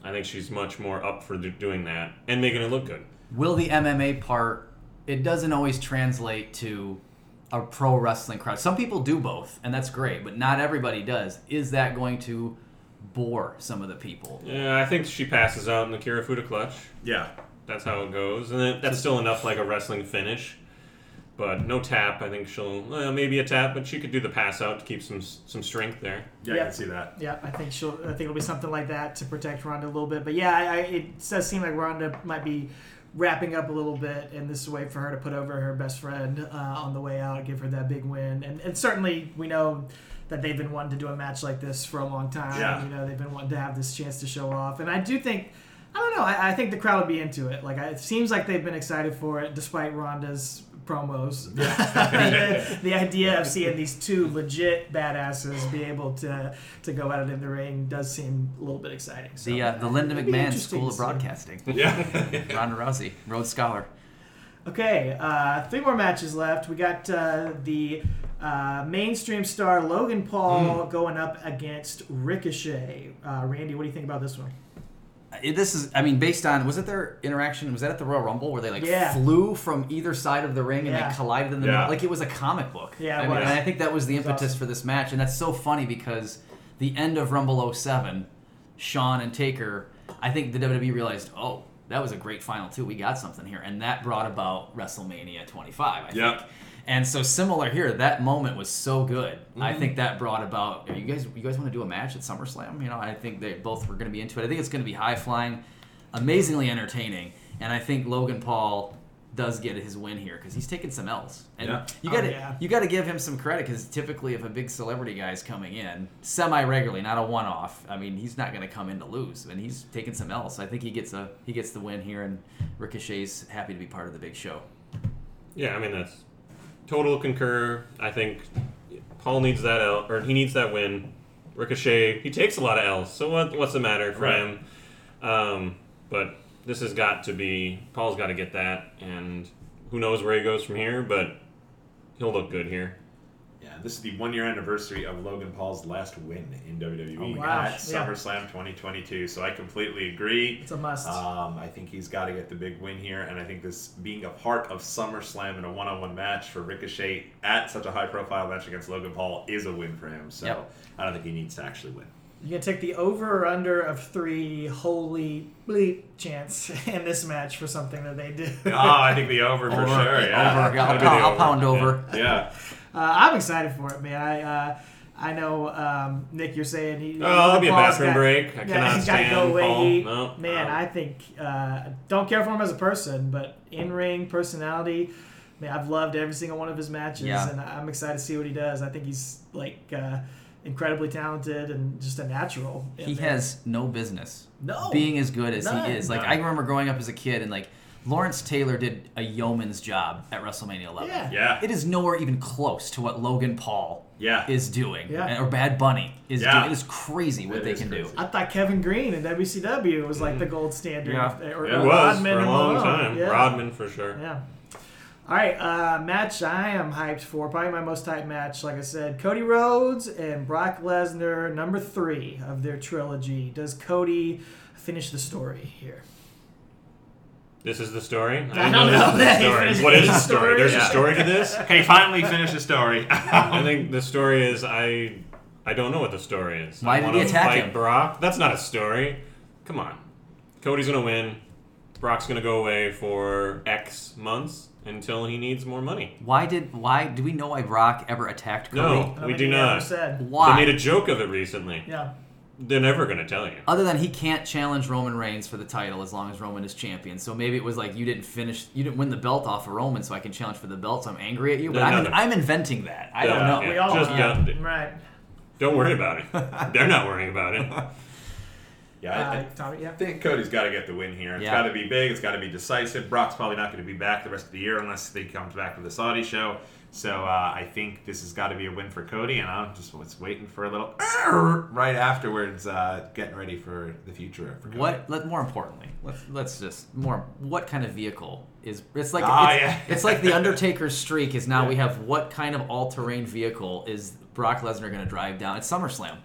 I think she's much more up for doing that and making it look good. Will the MMA part, it doesn't always translate to a pro wrestling crowd. Some people do both, and that's great, but not everybody does. Is that going to bore some of the people? Yeah, I think she passes out in the Kirifuda clutch. Yeah. That's how it goes, and that's still enough like a wrestling finish. But no tap, I think she'll... Well, maybe a tap, but she could do the pass out to keep some strength there. Yeah, I can see that. Yeah, I think it'll be something like that to protect Ronda a little bit. But yeah, it does seem like Ronda might be wrapping up a little bit, and this is a way for her to put over her best friend on the way out, give her that big win. And certainly, we know that they've been wanting to do a match like this for a long time. Yeah. And, they've been wanting to have this chance to show off. And I do think... I don't know. I think the crowd will be into it. It seems like they've been excited for it, despite Ronda's promos. The idea of seeing these two legit badasses be able to go at it in the ring does seem a little bit exciting. So, the Linda McMahon School of Broadcasting. Yeah, Ronda Rousey, Rhodes Scholar. Okay, 3 more matches left. We got the Mainstream star Logan Paul going up against Ricochet. Randy, what do you think about this one? This is, I mean, based on, was it their interaction, was that at the Royal Rumble where they flew from either side of the ring and they collided in the middle? Like it was a comic book. Yeah, it was. And I think that was the impetus for this match. And that's so funny because the end of Rumble 07, Shawn and Taker, I think the WWE realized, oh, that was a great final too. We got something here. And that brought about WrestleMania 25, I think. And so similar here, that moment was so good. Mm-hmm. I think that brought about, you guys want to do a match at SummerSlam? You know, I think they both were going to be into it. I think it's going to be high-flying, amazingly entertaining. And I think Logan Paul does get his win here because he's taking some L's. And you got to give him some credit because typically if a big celebrity guy's coming in semi-regularly, not a one-off, I mean, he's not going to come in to lose. And he's taking some L's. So I think he gets the win here, and Ricochet's happy to be part of the big show. Yeah, I mean, that's... Total concur. I think Paul needs that L, or he needs that win. Ricochet, he takes a lot of L's, so what's the matter for him? But this has got to be, Paul's got to get that, and who knows where he goes from here, but he'll look good here. Yeah, this is the one-year anniversary of Logan Paul's last win in WWE at SummerSlam 2022, so I completely agree. It's a must. I think he's got to get the big win here, and I think this being a part of SummerSlam in a one-on-one match for Ricochet at such a high-profile match against Logan Paul is a win for him, so I don't think he needs to actually win. You can take the over or under of 3 holy bleep chance in this match for something that they do. Oh, I think the over for sure, Over. I'll pound over. Yeah. I'm excited for it, man. I know, Nick, you're saying... I'll be a bathroom break. I cannot stand Paul. I think... don't care for him as a person, but in-ring personality, man, I've loved every single one of his matches, and I'm excited to see what he does. I think he's, incredibly talented and just a natural. He has no business being as good as he is. Like, I remember growing up as a kid and, Lawrence Taylor did a yeoman's job at WrestleMania 11. Yeah. It is nowhere even close to what Logan Paul is doing, or Bad Bunny is doing. It is crazy what they can do. I thought Kevin Green in WCW was the gold standard. Yeah. It was for a long time. Yeah. Rodman for sure. Yeah. All right, match I am hyped for. Probably my most hyped match, like I said. Cody Rhodes and Brock Lesnar, number 3 of their trilogy. Does Cody finish the story here? This is the story? I don't know. What is the story? There's a story to this? Hey, finally finish the story. I think the story is I don't know what the story is. Why did he attack him? Brock? That's not a story. Come on. Cody's going to win. Brock's going to go away for X months until he needs more money. Do we know why Brock ever attacked Cody? No, we do not. Why? They made a joke of it recently. Yeah. They're never going to tell you. Other than he can't challenge Roman Reigns for the title as long as Roman is champion. So maybe it was you didn't win the belt off of Roman, so I can challenge for the belt, so I'm angry at you. But I'm inventing that. I don't know. Yeah. We all know. Right. Don't worry about it. They're not worrying about it. Yeah, I think Cody's got to get the win here. It's got to be big. It's got to be decisive. Brock's probably not going to be back the rest of the year unless he comes back for the Saudi show. So I think this has got to be a win for Cody, and I'm just waiting for a little right afterwards, getting ready for the future. For Cody. More importantly, what kind of vehicle is? It's like the Undertaker's streak is now. We have what kind of all-terrain vehicle is Brock Lesnar going to drive down at SummerSlam?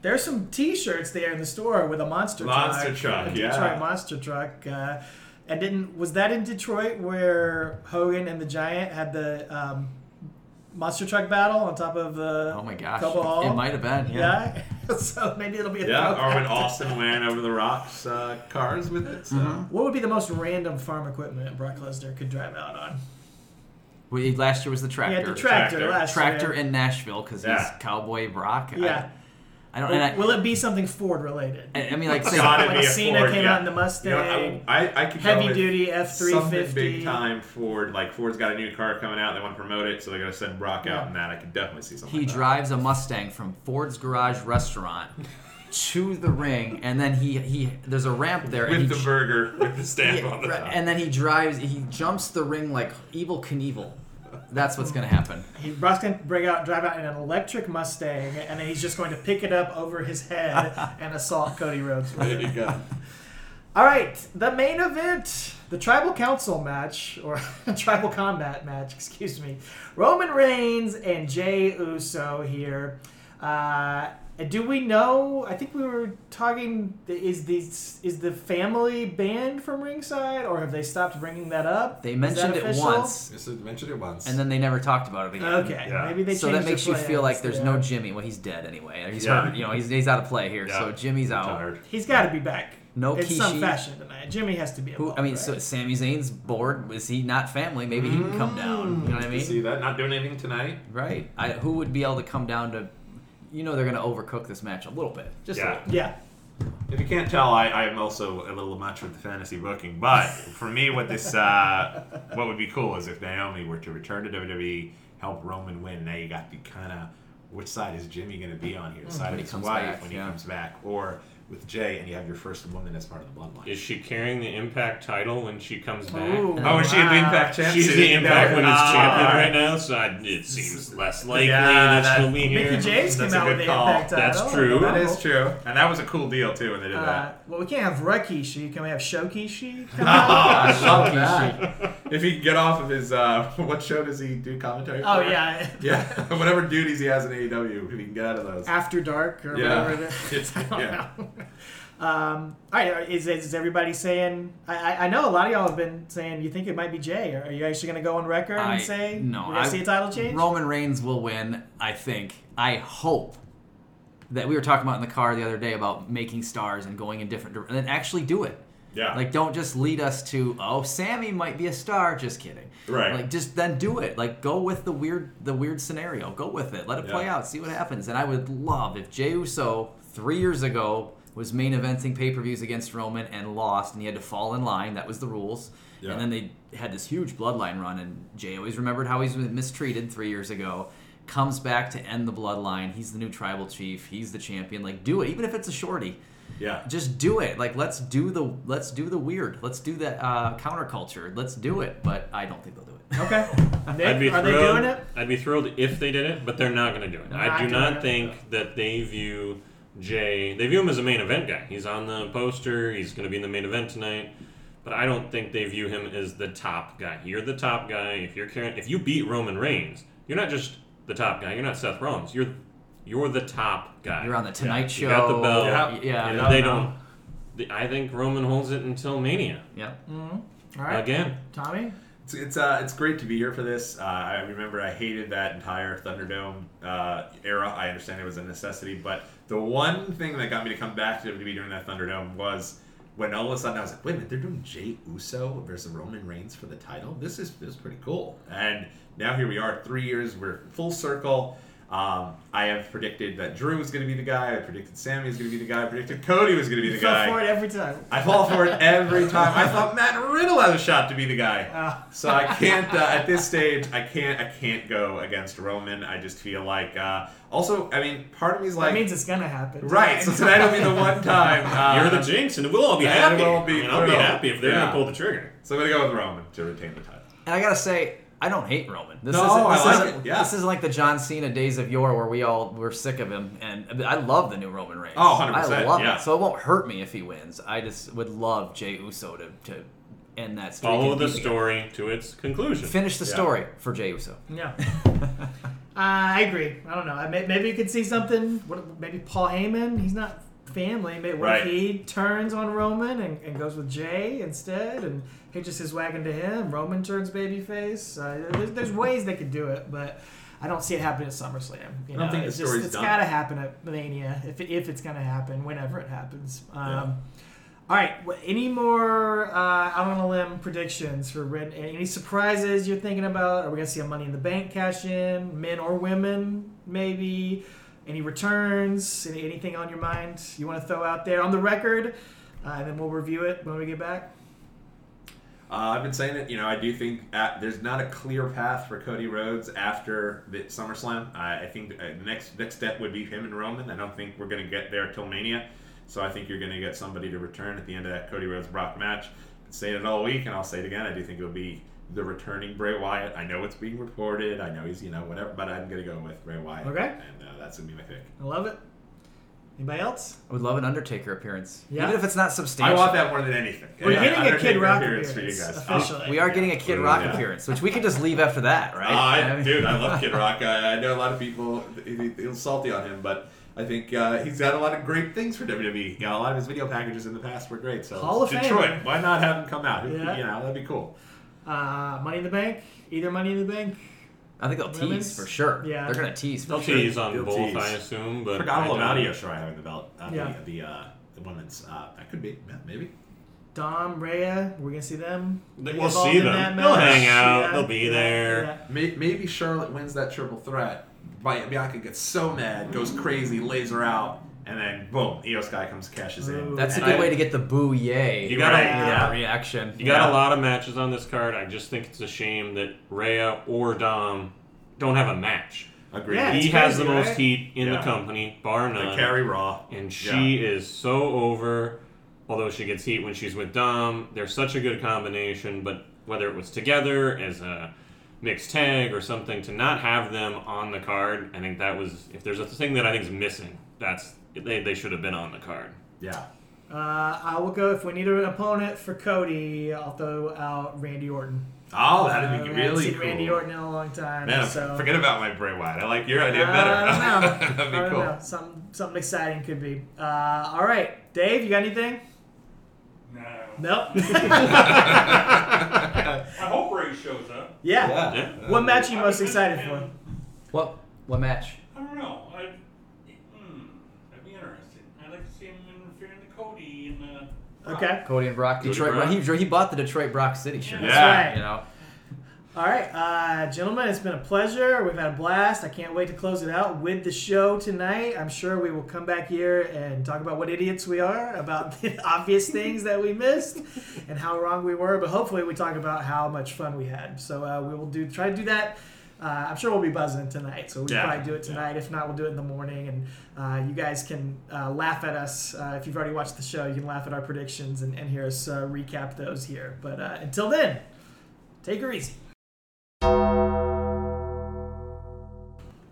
There's some T-shirts there in the store with a monster truck, a Detroit monster truck. Was that in Detroit where Hogan and the Giant had the monster truck battle on top of the? Oh my gosh! Cobo Hall? It might have been. Yeah. So maybe it'll be a throwback. Or when Austin ran over the rocks cars with it. So. Mm-hmm. What would be the most random farm equipment Brock Lesnar could drive out on? Last year was the tractor. Yeah, the tractor last year. Tractor in Nashville because he's Cowboy Brock. Yeah. Will it be something Ford related? I mean, Cena Ford, came out in the Mustang. You know, I could heavy duty F-350. Something big time Ford. Ford's got a new car coming out. They want to promote it, so they're going to send Brock out in that. I could definitely see something. He drives a Mustang from Ford's Garage restaurant to the ring, and then he there's a ramp there with and the burger with the stamp on the top. And then he jumps the ring like Evel Knievel. That's what's going to happen. Brock's going to drive out in an electric Mustang, and then he's just going to pick it up over his head and assault Cody Rhodes. There you go. All right, the main event, the Tribal Council match, or Tribal Combat match, excuse me. Roman Reigns and Jey Uso here. Do we know? I think we were talking. Is the family banned from ringside, or have they stopped bringing that up? They mentioned it once. Yes, they mentioned it once, and then they never talked about it again. Okay, yeah. Maybe they. So that makes you feel like there's no Jimmy. Well, he's dead anyway. He's hurt. You know, he's out of play here. Yeah. So Jimmy's out. He's got to be back. No Kishi. In some fashion tonight. Jimmy has to be involved, so Sami Zayn's bored. Is he not family? Maybe he can come down. You know what I mean? See that? Not doing anything tonight. Right. Who would be able to come down to? You know they're going to overcook this match a little bit. Just a little bit. If you can't tell, I'm also a little much with the fantasy booking. But for me, what would be cool is if Naomi were to return to WWE, help Roman win. Now you got the kind of, which side is Jimmy going to be on here? The side of his wife when he comes back. Or with Jay, and you have your first woman as part of the bloodline. Is she carrying the Impact title when she comes back? Oh, is she the Impact champion? She's the Impact Women's champion right now, so it seems less likely that she'll be here. Mickey James came out with the Impact title. That's true. That is true. And that was a cool deal, too, when they did that. Well, we can't have Rikishi. Can we have Shokishi? Oh, Shokishi. If he can get off of his, what show does he do commentary for? Oh, yeah. Yeah, whatever duties he has in AEW, if he can get out of those. After Dark or whatever it is. I don't know. All right, is everybody saying? I know a lot of y'all have been saying you think it might be Jay. Are you actually going to go on record and say no? I see a title change. Roman Reigns will win. I think. I hope that we were talking about in the car the other day about making stars and going in different directions and actually do it. Yeah. Like, don't just lead us to Sammy might be a star. Just kidding. Right. Like, just then do it. Like, go with the weird scenario. Go with it. Let it play out. See what happens. And I would love if Jey Uso 3 years ago was main eventing pay-per-views against Roman and lost, and he had to fall in line. That was the rules. Yeah. And then they had this huge bloodline run, and Jay always remembered how he was mistreated 3 years ago. Comes back to end the bloodline. He's the new tribal chief. He's the champion. Like, do it, even if it's a shorty. Yeah. Just do it. Like, let's do the weird. Let's do that counterculture. Let's do it. But I don't think they'll do it. Okay. Are they doing it? I'd be thrilled if they did it, but they're not going to do it. I do not think that they view Jay, they view him as a main event guy. He's on the poster. He's going to be in the main event tonight. But I don't think they view him as the top guy. You're the top guy. If you beat Roman Reigns, you're not just the top guy. You're not Seth Rollins. You're the top guy. You're on the Tonight Show. You got the belt. Yeah. I think Roman holds it until Mania. Yeah. Mm-hmm. All right. Again, Tommy. It's great to be here for this. I remember I hated that entire Thunderdome era. I understand it was a necessity, but the one thing that got me to come back to WWE during that Thunderdome was when all of a sudden I was like, wait a minute, they're doing Jey Uso versus Roman Reigns for the title? This is pretty cool. And now here we are, 3 years, we're full circle. I have predicted that Drew was going to be the guy. I predicted Sammy was going to be the guy. I predicted Cody was going to be the guy. You fall for it every time. I fall for it every time. I thought Matt Riddle had a shot to be the guy. Oh. So I can't, at this stage, I can't go against Roman. I just feel like, part of me is like... That means it's going to happen. Right, so tonight will be the one time. You're the jinx, and we'll all be happy. I'll be happy if they're going to pull the trigger. So I'm going to go with Roman to retain the title. And I got to say... I don't hate Roman. This isn't like the John Cena days of yore where we all were sick of him. And I love the new Roman Reigns. Oh, 100%. I love it. So it won't hurt me if he wins. I just would love Jey Uso to end that streak. Follow the story to its conclusion. Finish the story for Jey Uso. Yeah. I agree. I don't know. Maybe you could see something. Maybe Paul Heyman. He's not family. Maybe he turns on Roman and goes with Jay instead and hitches his wagon to him. Roman turns babyface. There's ways they could do it, but I don't see it happening at SummerSlam. I don't think the story's done. It's got to happen at Mania if it's going to happen, whenever it happens. All right. Well, any more out on a limb predictions for Red? Any surprises you're thinking about? Are we going to see a Money in the Bank cash in? Men or women, maybe? Any returns? Anything on your mind you want to throw out there on the record? And then we'll review it when we get back. I've been saying it. I do think there's not a clear path for Cody Rhodes after the SummerSlam. I think the next step would be him and Roman. I don't think we're going to get there till Mania. So I think you're going to get somebody to return at the end of that Cody Rhodes-Brock match. I've been saying it all week, and I'll say it again. I do think it'll be the returning Bray Wyatt. I know it's being reported. I know he's, whatever, but I'm going to go with Bray Wyatt. Okay. And that's going to be my pick. I love it. Anybody else? I would love an Undertaker appearance. Yeah. Even if it's not substantial. I want that more than anything. We're getting a Kid Rock appearance for you guys. Officially. We are getting a Kid Rock appearance, which we can just leave after that, right? Dude, I love Kid Rock. I know a lot of people, they're salty on him, but I think he's got a lot of great things for WWE. Yeah, a lot of his video packages in the past were great. So Hall of Fame. Detroit, why not have him come out? Yeah. You know, that'd be cool. Money in the Bank. Either Money in the Bank. I think they'll tease for sure. Yeah. They're going to tease for sure. They'll tease on both, I assume. But forgot all about Iyo Sky having the belt. The women's. That could be. Maybe. Dom, Rhea, we're going to see them. We'll see them. They'll hang out. Yeah. They'll be there. Yeah. Maybe Charlotte wins that triple threat. Bianca gets so mad, goes crazy, lays her out, and then boom, Iyo Sky comes, cashes in. That's a good way to get the boo yay. You got a reaction. You got a lot of matches on this card. I just think it's a shame that Rhea or Dom don't have a match. Agreed. Yeah, he has the most heat in the company, bar none. They carry Raw, and she is so over. Although she gets heat when she's with Dom, they're such a good combination. But whether it was together as a mixed tag or something, to not have them on the card, I think that was, if there's a thing that I think is missing, that's they should have been on the card. Yeah. I will go, if we need an opponent for Cody, I'll throw out Randy Orton. Oh, that'd be really cool. I haven't seen Randy Orton in a long time. Man, forget about my Bray Wyatt. I like your idea better. I don't know. That'd be cool. Know. Something exciting could be. All right. Dave, you got anything? No. I hope Ray shows up. Yeah. What match are you most excited for? What match? I don't know. That'd be interesting. I'd like to see him interfering with Cody and Brock. Okay. Cody and Brock. He bought the Detroit Brock City shirt. Yeah. That's right. You know. All right, gentlemen, it's been a pleasure. We've had a blast. I can't wait to close it out with the show tonight. I'm sure we will come back here and talk about what idiots we are, about the obvious things that we missed and how wrong we were. But hopefully we talk about how much fun we had. So we will try to do that. I'm sure we'll be buzzing tonight, so we'll probably do it tonight. If not, we'll do it in the morning, and you guys can laugh at us. If you've already watched the show, you can laugh at our predictions and hear us recap those here. But until then, take her easy.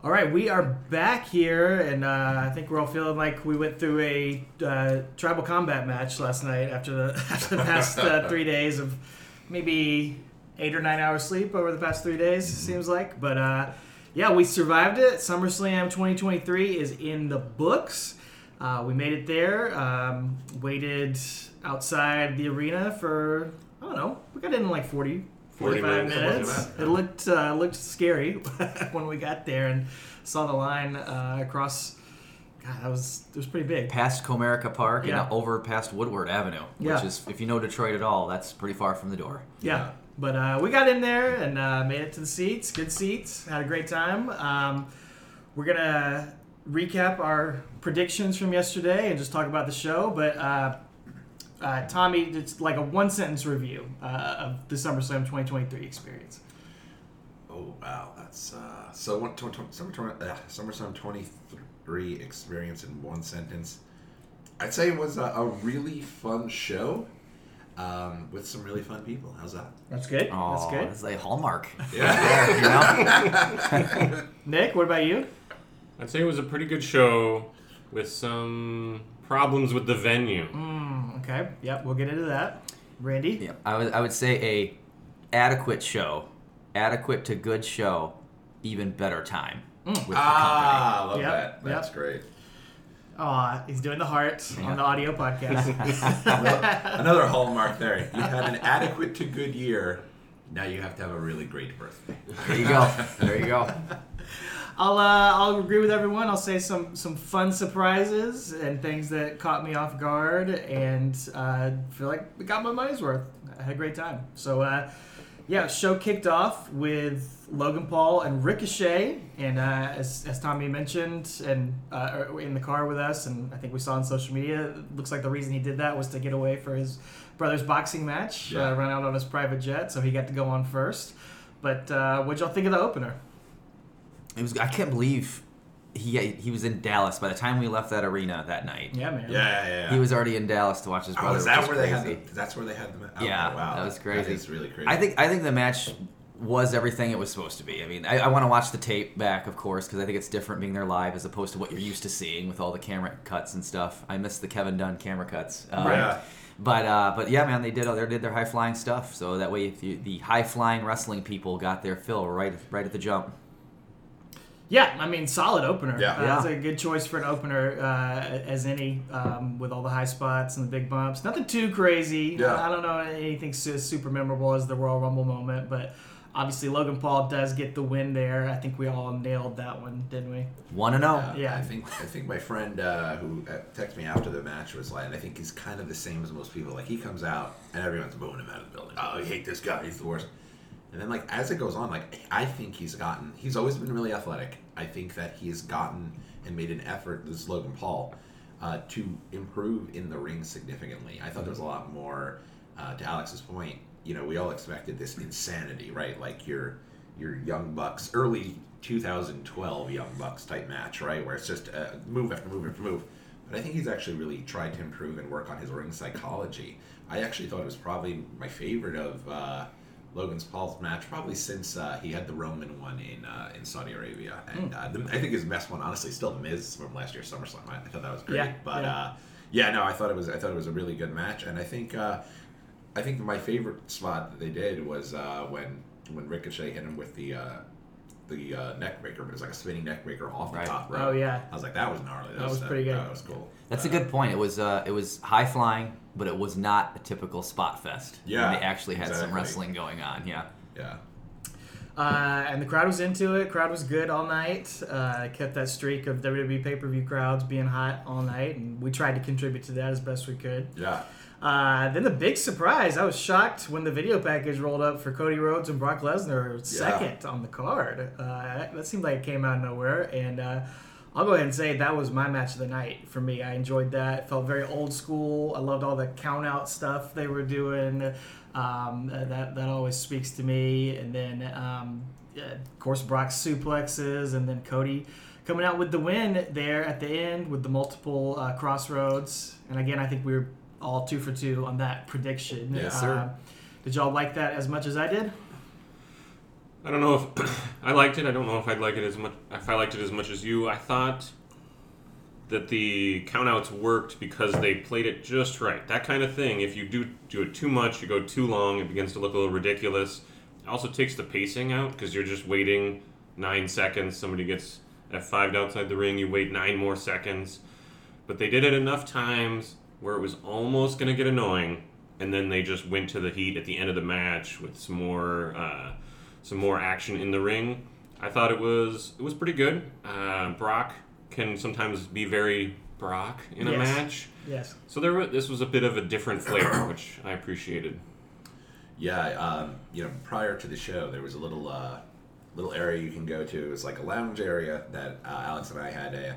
All right, we are back here, and I think we're all feeling like we went through a tribal combat match last night after the past 3 days of maybe 8 or 9 hours sleep over the past 3 days, it seems like. But, we survived it. SummerSlam 2023 is in the books. We made it there. Waited outside the arena for, I don't know, we got in like 45 minutes. It looked scary when we got there and saw the line across. God, it was pretty big. Past Comerica Park and over past Woodward Avenue, which is, if you know Detroit at all, that's pretty far from the door. Yeah. But we got in there and made it to the seats. Good seats. Had a great time. We're going to recap our predictions from yesterday and just talk about the show. But Tommy, it's like a one-sentence review of the SummerSlam 2023 experience. Oh, wow. That's so SummerSlam 23 experience in one sentence. I'd say it was a really fun show with some really fun people. How's that? That's good. That's good. That's a hallmark. Yeah. Nick, what about you? I'd say it was a pretty good show with some problems with the venue. Okay. Yep. We'll get into that. Randy? Yep. I would say a adequate show, adequate to good show, even better time with the company. I love that. That's great. Aw, he's doing the heart on the audio podcast. Another hallmark there. You had an adequate to good year. Now you have to have a really great birthday. There you go. I'll agree with everyone. I'll say some fun surprises and things that caught me off guard, and feel like I got my money's worth. I had a great time. So, show kicked off with Logan Paul and Ricochet, and as Tommy mentioned, and in the car with us, and I think we saw on social media, it looks like the reason he did that was to get away for his brother's boxing match, run out on his private jet, so he got to go on first. But what'd y'all think of the opener? I can't believe he was in Dallas by the time we left that arena that night. Yeah, man. Yeah. He was already in Dallas to watch his brother. That's where they had the match? Oh, yeah, wow. That was crazy. That is really crazy. I think the match was everything it was supposed to be. I mean, I want to watch the tape back, of course, because I think it's different being there live as opposed to what you're used to seeing with all the camera cuts and stuff. I miss the Kevin Dunn camera cuts. Yeah. But yeah, man, they did their high-flying stuff. So that way, the high-flying wrestling people got their fill right at the jump. Yeah, I mean, solid opener. Yeah. That's a good choice for an opener as any, with all the high spots and the big bumps. Nothing too crazy. Yeah. I don't know anything super memorable as the Royal Rumble moment, but obviously Logan Paul does get the win there. I think we all nailed that one, didn't we? 1-0. Yeah. I think my friend who texted me after the match was like, and I think he's kind of the same as most people. Like, he comes out and everyone's booing him out of the building. Oh, I hate this guy. He's the worst. And then, like, as it goes on, like, I think he's always been really athletic. I think that he has gotten and made an effort, this is Logan Paul, to improve in the ring significantly. I thought there was a lot more, to Alex's point, you know, we all expected this insanity, right? Like your Young Bucks, early 2012 Young Bucks type match, right? Where it's just move after move after move. But I think he's actually really tried to improve and work on his ring psychology. I actually thought it was probably my favorite of... Logan Paul's match, probably since he had the Roman one in Saudi Arabia, and I think his best one, honestly, still the Miz from last year's SummerSlam. I thought that was great, I thought it was a really good match, and I think my favorite spot that they did was when Ricochet hit him with the neckbreaker, but it was like a spinning neckbreaker off the top rope. Oh yeah, I was like, that was gnarly. That was pretty good. That was cool. That's a good point. It was high flying, but it was not a typical spot fest. Yeah, and they actually had some wrestling going on. Yeah, yeah. And the crowd was into it. Crowd was good all night. Kept that streak of WWE pay-per-view crowds being hot all night, and we tried to contribute to that as best we could. Yeah. Then the big surprise, I was shocked when the video package rolled up for Cody Rhodes and Brock Lesnar second on the card. That seemed like it came out of nowhere, and I'll go ahead and say that was my match of the night for me. I enjoyed that. It felt very old school. I loved all the count-out stuff they were doing. That always speaks to me. And then, of course, Brock's suplexes, and then Cody coming out with the win there at the end with the multiple crossroads. And again, I think we were all 2 for 2 on that prediction. Yes, sir. Did y'all like that as much as I did? I don't know if I liked it. I don't know if I'd like it as much. If I liked it as much as you, I thought that the countouts worked because they played it just right. That kind of thing. If you do it too much, you go too long, it begins to look a little ridiculous. It also takes the pacing out because you're just waiting 9 seconds. Somebody gets F5'd outside the ring. You wait 9 more seconds. But they did it enough times where it was almost going to get annoying, and then they just went to the heat at the end of the match with some more action in the ring. I thought it was pretty good. Brock can sometimes be very Brock in a match. Yes. So this was a bit of a different flavor, which I appreciated. Yeah, prior to the show, there was a little area you can go to. It was like a lounge area that Alex and I had a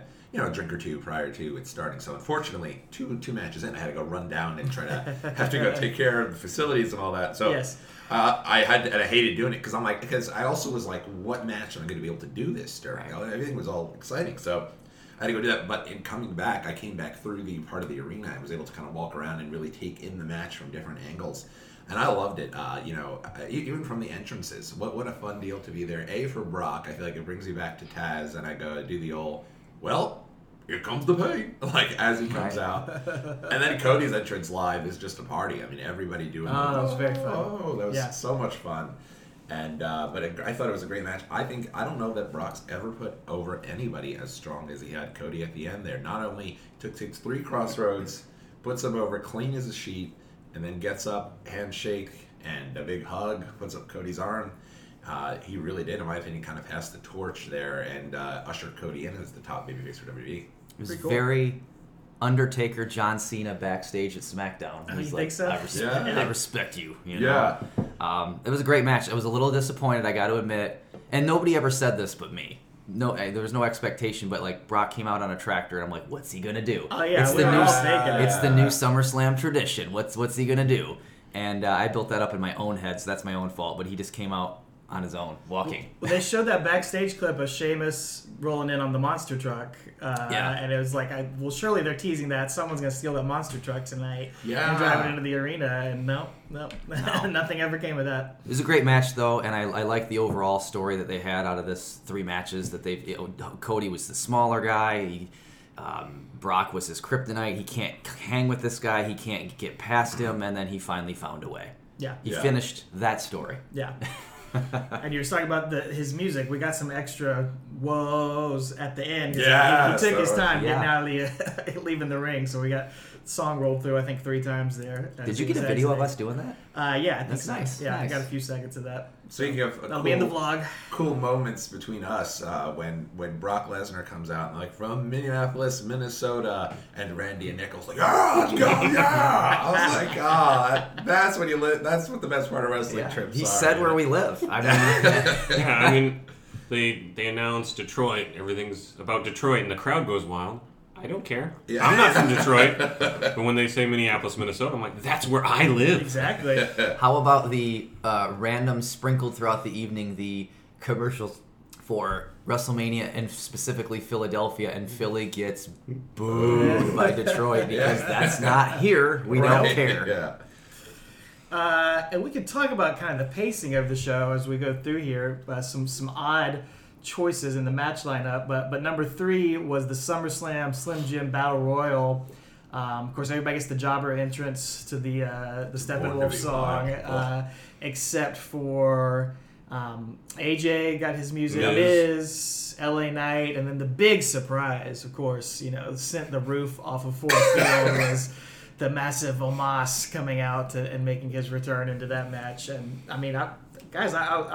drink or two prior to it starting. So unfortunately, two matches in, I had to go run down and try to have to go take care of the facilities and all that. So I hated doing it because I also was like, what match am I going to be able to do this during? Everything was all exciting, so I had to go do that. But in coming back, I came back through the part of the arena. I was able to kind of walk around and really take in the match from different angles. And I loved it, even from the entrances. What a fun deal to be there. A, for Brock, I feel like it brings you back to Taz, and I go do the old, well, here comes the pain, like, as he comes out. And then Cody's entrance live is just a party. I mean, everybody doing that was very fun. Oh, that was so much fun. And but I thought it was a great match. I don't know that Brock's ever put over anybody as strong as he had Cody at the end there. Not only takes 3 crossroads, puts him over clean as a sheet, and then gets up, handshake, and a big hug, puts up Cody's arm. He really did, in my opinion, kind of pass the torch there and usher Cody in as the top babyface for WWE. It was very Undertaker John Cena backstage at SmackDown. He's like, so? I respect you. You know? It was a great match. I was a little disappointed, I got to admit. And nobody ever said this but me. No, there was no expectation, but like Brock came out on a tractor, and I'm like, "What's he gonna do?" Oh yeah, it's the new SummerSlam tradition. What's he gonna do? And I built that up in my own head, so that's my own fault. But he just came out on his own, walking. Well, they showed that backstage clip of Sheamus rolling in on the monster truck. And it was like, well, surely they're teasing that. Someone's going to steal that monster truck tonight and drive it into the arena. And no. Nothing ever came of that. It was a great match, though, and I like the overall story that they had out of this three matches. Cody was the smaller guy. Brock was his kryptonite. He can't hang with this guy. He can't get past him. And then he finally found a way. Yeah. He finished that story. Yeah. And you were talking about his music. We got some extra whoas at the end. Yeah, he took his time getting out of leaving the ring. So we got song rolled through, I think, 3 times there. Did you get a video of us doing that? Yeah, I think that's so. Nice. Yeah, nice. I got a few seconds of that. Speaking of, that'll be in the vlog. Cool moments between us when Brock Lesnar comes out and like from Minneapolis, Minnesota, and Randy and Nichols like, let's go, yeah! I was like, that's when you live. That's what the best part of wrestling trips are. He said where we live. I mean, they announced Detroit. Everything's about Detroit, and the crowd goes wild. I don't care. Yeah. I'm not from Detroit. But when they say Minneapolis, Minnesota, I'm like, that's where I live. Exactly. How about the random sprinkled throughout the evening, the commercials for WrestleMania and specifically Philadelphia, and Philly gets booed by Detroit because that's not here. We don't care. Yeah. And we could talk about kind of the pacing of the show as we go through here. Some odd choices in the match lineup, but number 3 was the SummerSlam Slim Jim Battle Royal. Of course, everybody gets the jobber entrance to the Steppenwolf song, except for AJ got his music. Miz, LA Knight, and then the big surprise, of course, sent the roof off of Ford Field was the massive Omos coming out and making his return into that match. And I mean, I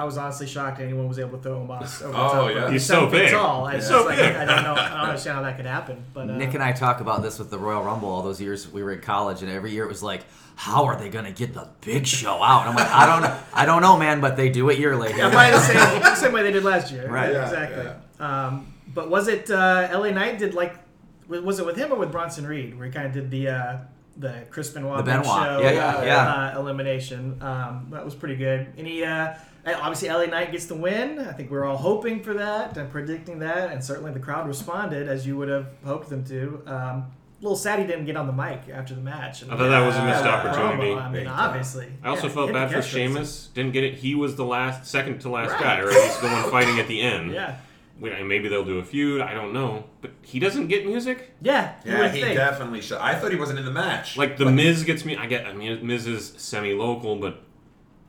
was honestly shocked anyone was able to throw Omos over the top. Oh, yeah. He's so big. He's so big. I don't know. I don't understand how that could happen. But Nick and I talked about this with the Royal Rumble all those years we were in college, and every year it was like, how are they going to get the Big Show out? And I'm like, I don't know, man, but they do it yearly. Yeah, probably the same way they did last year. Right. Yeah, exactly. Yeah. But was it LA Knight did like, was it with him or with Bronson Reed, where he kind of did the Chris Benoit show elimination. That was pretty good. Obviously LA Knight gets the win. I think we're all hoping for that and predicting that, and certainly the crowd responded as you would have hoped them to. A little sad he didn't get on the mic after the match. I thought that was a missed opportunity. I mean, obviously. I also felt bad for Sheamus. Didn't get it. He was the second to last guy, right? He's the one fighting at the end. Yeah. Maybe they'll do a feud. I don't know. But he doesn't get music? Yeah. Yeah, he definitely should. I thought he wasn't in the match. Like, the Miz gets me. Miz is semi-local, but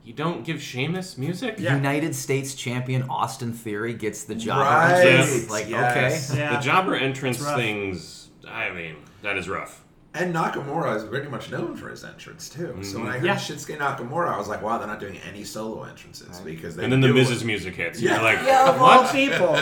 you don't give Sheamus music? Yeah. United States champion Austin Theory gets the jobber. Right. Yes. Like, okay. Yeah. The jobber entrance things, that is rough. And Nakamura is pretty much known for his entrance, too. Mm-hmm. So when I heard Shinsuke Nakamura, I was like, wow, they're not doing any solo entrances. Because they the Miz's music hits. Yeah. You're like, what? People.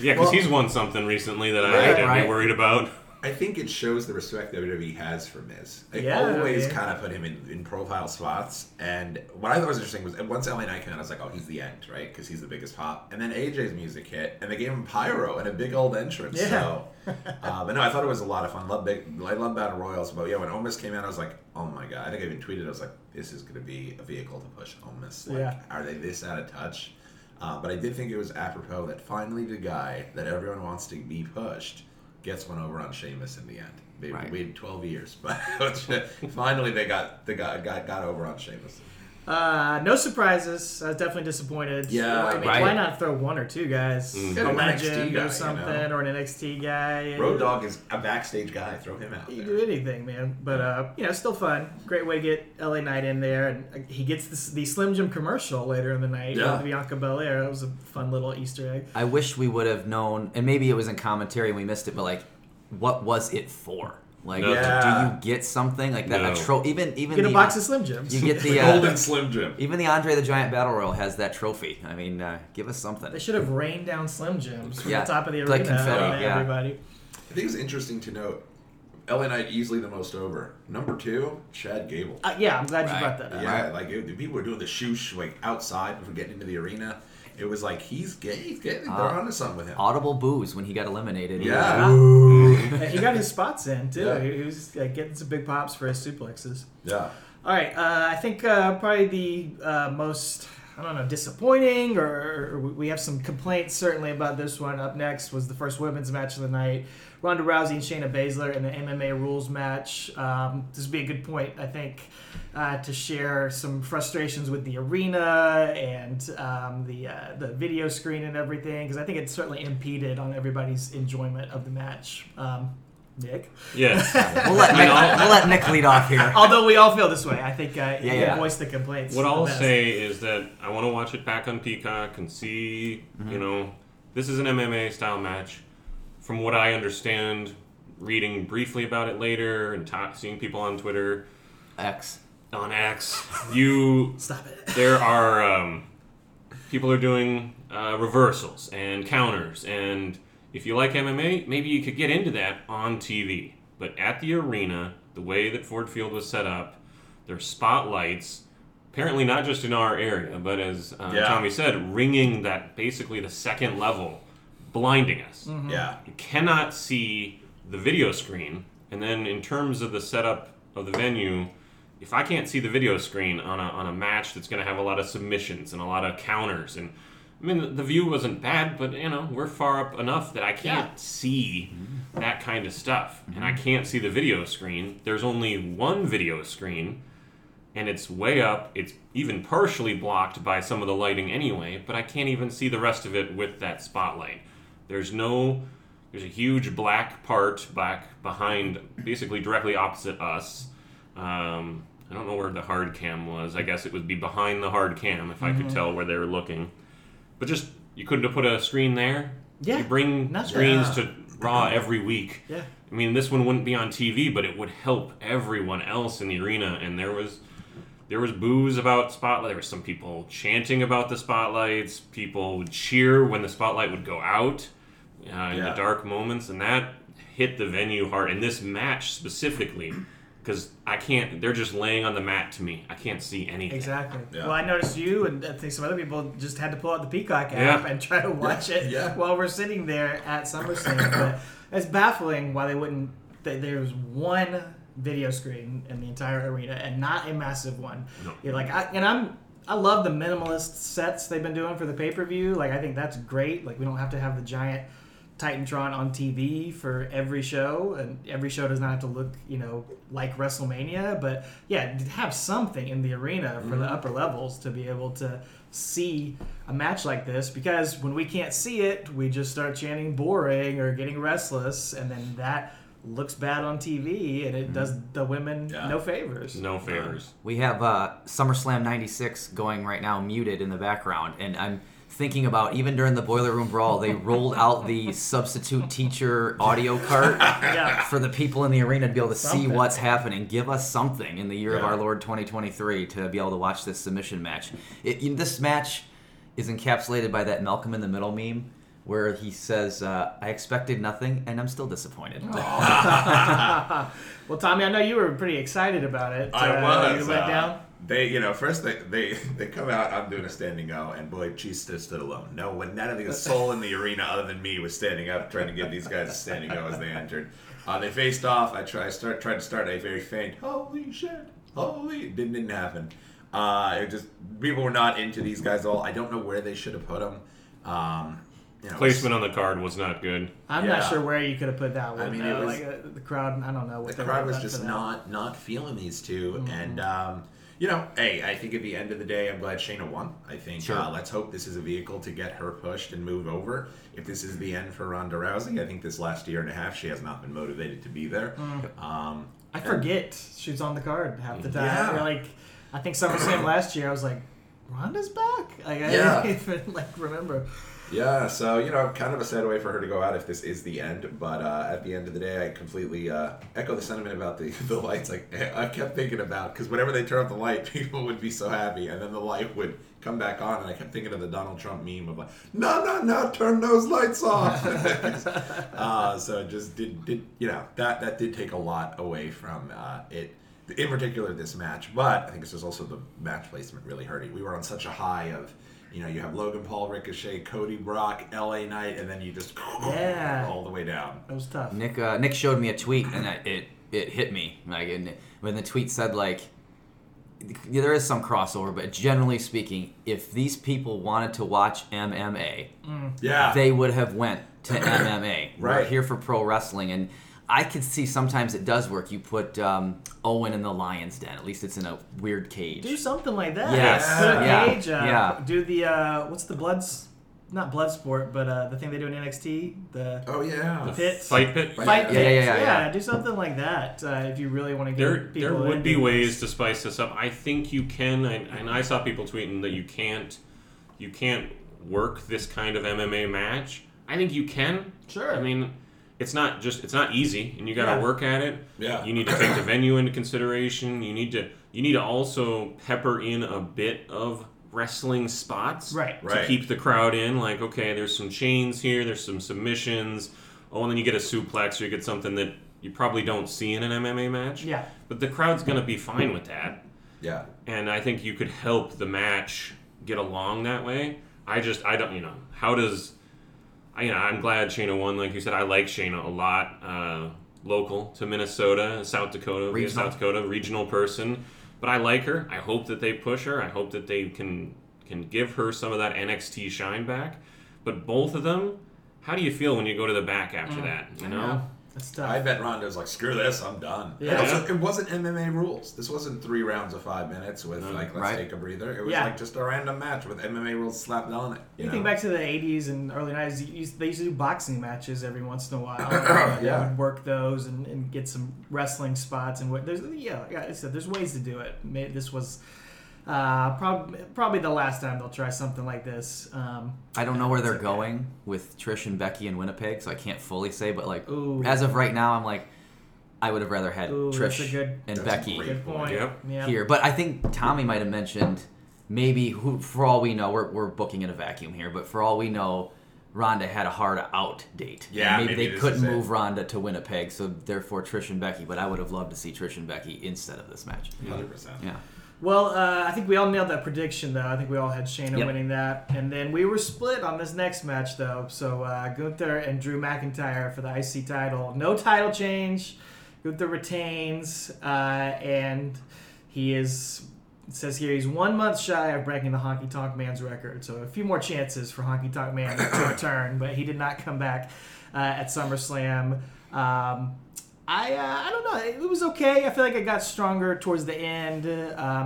Yeah, because he's won something recently that I didn't be worried about. I think it shows the respect that WWE has for Miz. They always kind of put him in profile spots. And what I thought was interesting was once LA Knight came out, I was like, oh, he's the end, right? Because he's the biggest pop. And then AJ's music hit, and they gave him pyro and a big old entrance. Yeah. So, but no, I thought it was a lot of fun. I love Battle Royals. But yeah, when Omos came out, I was like, oh my God. I think I even tweeted, I was like, this is going to be a vehicle to push Omos. Like, are they this out of touch? But I did think it was apropos that finally the guy that everyone wants to be pushed gets one over on Sheamus in the end. They waited 12 years, but finally they got over on Sheamus. No surprises. I was definitely disappointed. Yeah, why not throw one or two guys? Mm-hmm. A legend or something, or an NXT guy. Road Dogg is a backstage guy. Throw him out. You can do anything, man. But still fun. Great way to get LA Knight in there, and he gets the Slim Jim commercial later in the night. Yeah, with Bianca Belair. That was a fun little Easter egg. I wish we would have known, and maybe it was in commentary and we missed it. But what was it for? Do you get something like that? No. Even you get a box of Slim Jims. You get the golden Slim Jim. Even the Andre the Giant Battle Royal has that trophy. I mean, give us something. They should have rained down Slim Jims from the top of the arena. Like confetti, everybody. I think it's interesting to note. LA Knight easily the most over. Number 2, Chad Gable. I'm glad you brought that up. Yeah, people were doing the shoosh outside before getting into the arena. It was like he's getting they're onto something with him. Audible boos when he got eliminated. Yeah. He got his spots in too. Yeah. He was getting some big pops for his suplexes. Yeah. All right. I think probably the most I don't know, disappointing, or we have some complaints certainly about this one. Up next was the first women's match of the night, Ronda Rousey and Shayna Baszler in the MMA rules match. This would be a good point, I think, to share some frustrations with the arena and the video screen and everything, because I think it certainly impeded on everybody's enjoyment of the match. Nick? Yes. we'll let Nick lead off here. Although we all feel this way. I think you voice the complaints. What I'll say is that I want to watch it back on Peacock and see, you know, this is an MMA-style match. From what I understand, reading briefly about it later and seeing people on Twitter. X. Stop it. There are... people are doing reversals and counters, and... if you like MMA, maybe you could get into that on TV. But at the arena, the way that Ford Field was set up, there's spotlights, apparently not just in our area, but as Tommy said, ringing that basically the second level, blinding us. Mm-hmm. Yeah, you cannot see the video screen. And then in terms of the setup of the venue, if I can't see the video screen on a match that's going to have a lot of submissions and a lot of counters and... I mean, the view wasn't bad, but, you know, we're far up enough that I can't see that kind of stuff. And I can't see the video screen. There's only one video screen, and it's way up. It's even partially blocked by some of the lighting anyway, but I can't even see the rest of it with that spotlight. There's a huge black part back behind, basically directly opposite us. I don't know where the hard cam was. I guess it would be behind the hard cam, if I could tell where they were looking. But just, you couldn't have put a screen there? Yeah. You bring screens to Raw every week. Yeah. I mean, this one wouldn't be on TV, but it would help everyone else in the arena. And there was boos about spotlight. There were some people chanting about the spotlights. People would cheer when the spotlight would go out in the dark moments. And that hit the venue hard. And this match specifically... because I can't, they're just laying on the mat to me. I can't see anything. Exactly. Yeah. Well, I noticed you and I think some other people just had to pull out the Peacock app and try to watch it while we're sitting there at SummerSlam. But it's baffling why they wouldn't, there's one video screen in the entire arena and not a massive one. No. You're like, I love the minimalist sets they've been doing for the pay-per-view. Like, I think that's great. Like, we don't have to have the giant Titantron on TV for every show, and every show does not have to look, you know, like WrestleMania, but have something in the arena for the upper levels to be able to see a match like this, because when we can't see it, we just start chanting boring or getting restless, and then that looks bad on TV, and it does the women no favors. We have SummerSlam 96 going right now, muted in the background, and I'm thinking about, even during the Boiler Room Brawl, they rolled out the substitute teacher audio cart for the people in the arena to be able to see what's happening. Give us something in the year of our Lord 2023 to be able to watch this submission match. This match is encapsulated by that Malcolm in the Middle meme where he says, I expected nothing, and I'm still disappointed. Well, Tommy, I know you were pretty excited about it. I was. You let down? They, you know, first they come out, I'm doing a standing O, and boy, Chista stood alone. No one, not a soul in the arena other than me was standing up, trying to give these guys a standing O as they entered. They faced off. I tried to start a very faint, holy shit, holy, it didn't happen. It just, people were not into these guys at all. I don't know where they should have put them. You know, placement on the card was not good. I'm not sure where you could have put that one. I mean, it was, like, the crowd, I don't know. What the crowd was just not feeling these two, and... you know, hey, I think at the end of the day, I'm glad Shayna won. I think let's hope this is a vehicle to get her pushed and move over. If this is the end for Ronda Rousey, I think this last year and a half, she has not been motivated to be there. I forget she's on the card half the time. Yeah. Like, I think SummerSlam last year, I was like, Ronda's back? Like, I didn't even remember. Yeah, so, you know, kind of a sad way for her to go out if this is the end, but at the end of the day, I completely echo the sentiment about the lights. Like, I kept thinking about, because whenever they turn off the light, people would be so happy, and then the light would come back on, and I kept thinking of the Donald Trump meme of like, no, turn those lights off! So it just did you know, that did take a lot away from it. In particular, this match, but I think it's just also the match placement really hurting. We were on such a high of, you know, you have Logan Paul, Ricochet, Cody, Brock, LA Knight, and then you just all the way down. That was tough. Nick showed me a tweet, and it hit me. Like, when the tweet said, like, there is some crossover, but generally speaking, if these people wanted to watch MMA, they would have went to MMA. Right. We're here for pro wrestling, and I can see sometimes it does work. You put Owen in the lion's den. At least it's in a weird cage. Do something like that. Yes. Put a cage up. Yeah. Do the, what's the bloods? Not blood sport, but the thing they do in NXT, the pit, fight pit, do something like that if you really want to get people. There would be ways to spice this up. I think you can, and I saw people tweeting that you can't work this kind of MMA match. I think you can. Sure. I mean, it's not easy, and you got to work at it. Yeah. You need to take the venue into consideration. You need to also pepper in a bit of wrestling spots to keep the crowd in, like, okay, there's some chains here, there's some submissions, and then you get a suplex, or you get something that you probably don't see in an MMA match. Yeah. But the crowd's going to be fine with that. Yeah. And I think you could help the match get along that way. I'm glad Shayna won. Like you said, I like Shayna a lot. Local to Minnesota, South Dakota, regional person. But I like her. I hope that they push her. I hope that they can give her some of that NXT shine back. But both of them, how do you feel when you go to the back after that? You know? That's tough. I bet Ronda's like, screw this, I'm done. Yeah. It wasn't MMA rules. This wasn't 3 rounds of 5 minutes with, let's take a breather. It was just a random match with MMA rules slapped on it. You think back to the 80s and early 90s, they used to do boxing matches every once in a while. They would work those and get some wrestling spots. And like I said, there's ways to do it. This was probably the last time they'll try something like this. I don't know where they're going with Trish and Becky in Winnipeg, so I can't fully say, but as of right now, I'm like, I would have rather had Trish and Becky here. But I think Tommy might have mentioned, maybe, for all we know, we're booking in a vacuum here, but for all we know, Ronda had a hard out date. Yeah, maybe they couldn't move Ronda to Winnipeg, so therefore Trish and Becky, but I would have loved to see Trish and Becky instead of this match. 100%. Yeah. Well, I think we all nailed that prediction, though. I think we all had Shayna winning that. And then we were split on this next match, though. So Gunther and Drew McIntyre for the IC title. No title change. Gunther retains. And he is, it says here, he's 1 month shy of breaking the Honky Tonk Man's record. So a few more chances for Honky Tonk Man to return. But he did not come back at SummerSlam. I don't know. It was okay. I feel like it got stronger towards the end.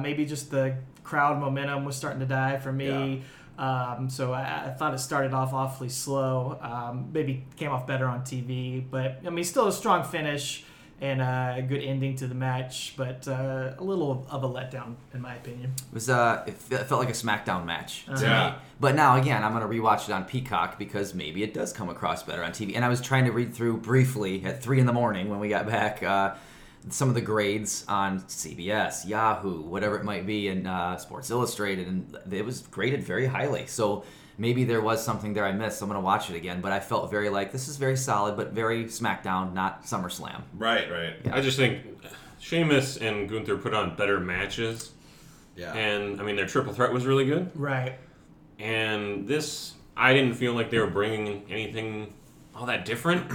Maybe just the crowd momentum was starting to die for me. Yeah. So I thought it started off awfully slow. Maybe came off better on TV. But, I mean, still a strong finish and a good ending to the match. But a little of a letdown, in my opinion. It felt like a SmackDown match to me. But now, again, I'm going to rewatch it on Peacock because maybe it does come across better on TV. And I was trying to read through briefly at 3 in the morning when we got back some of the grades on CBS, Yahoo, whatever it might be, and Sports Illustrated. And it was graded very highly. So maybe there was something there I missed. So I'm going to watch it again. But I felt very like, this is very solid, but very SmackDown, not SummerSlam. Right. Yeah. I just think Sheamus and Gunther put on better matches. Yeah. And, I mean, their triple threat was really good. Right. And this, I didn't feel like they were bringing anything all that different.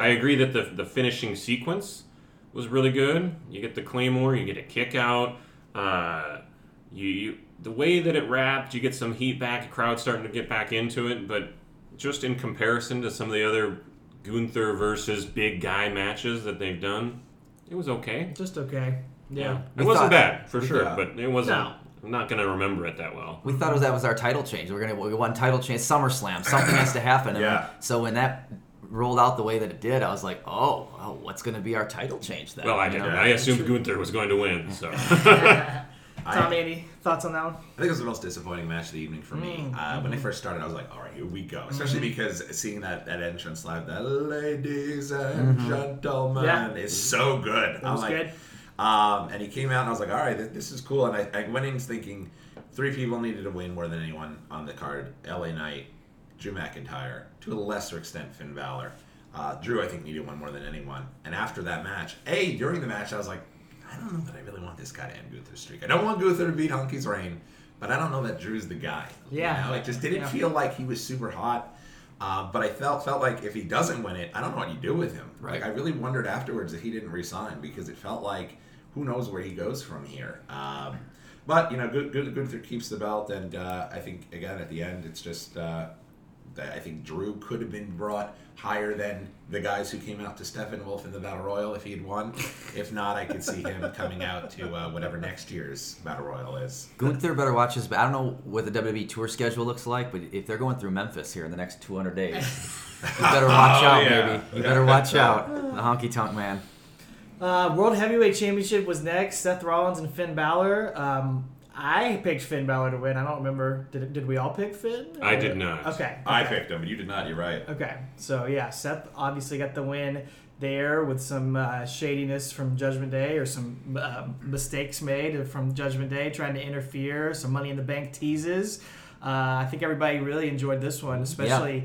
I agree that the finishing sequence was really good. You get the Claymore, you get a kick out. The way that it wrapped, you get some heat back, the crowd's starting to get back into it. But just in comparison to some of the other Gunther versus big guy matches that they've done, it was okay. Just okay. Yeah. It wasn't bad, for sure, but it wasn't... No. I'm not going to remember it that well. We thought that was our title change. We won title change, SummerSlam. Something has to happen. Yeah. So when that rolled out the way that it did, I was like, oh, what's going to be our title change then? Well, I assumed Gunther was going to win. So. Tom, Andy, thoughts on that one? I think it was the most disappointing match of the evening for me. When I first started, I was like, all right, here we go. Especially because seeing that entrance live, that ladies and gentlemen is so good. It was good. And he came out, and I was like, all right, this is cool. And I went in thinking 3 people needed to win more than anyone on the card. LA Knight, Drew McIntyre, to a lesser extent, Finn Balor. Drew, I think, needed one more than anyone. And after that match, during the match, I was like, I don't know that I really want this guy to end Gunther's streak. I don't want Gunther to beat Honky's reign, but I don't know that Drew's the guy. Yeah. You know? It just didn't feel like he was super hot. But I felt like if he doesn't win it, I don't know what you do with him. Right. Like, I really wondered afterwards if he didn't resign because it felt like who knows where he goes from here. But, you know, Gunther keeps the belt, and I think, again, at the end, it's just, I think Drew could have been brought higher than the guys who came out to Steppenwolf in the Battle Royal if he had won. If not, I could see him coming out to whatever next year's Battle Royal is. Gunther better watch this. I don't know what the WWE tour schedule looks like, but if they're going through Memphis here in the next 200 days, you better watch out, baby. You better watch out. The Honky Tonk Man. World Heavyweight Championship was next. Seth Rollins and Finn Balor. I picked Finn Balor to win. I don't remember. Did we all pick Finn? Or? I did not. Okay. I picked him, but you did not. You're right. Okay. So, yeah, Seth obviously got the win there with some shadiness from Judgment Day, or some mistakes made from Judgment Day trying to interfere, some Money in the Bank teases. I think everybody really enjoyed this one, especially... Yeah.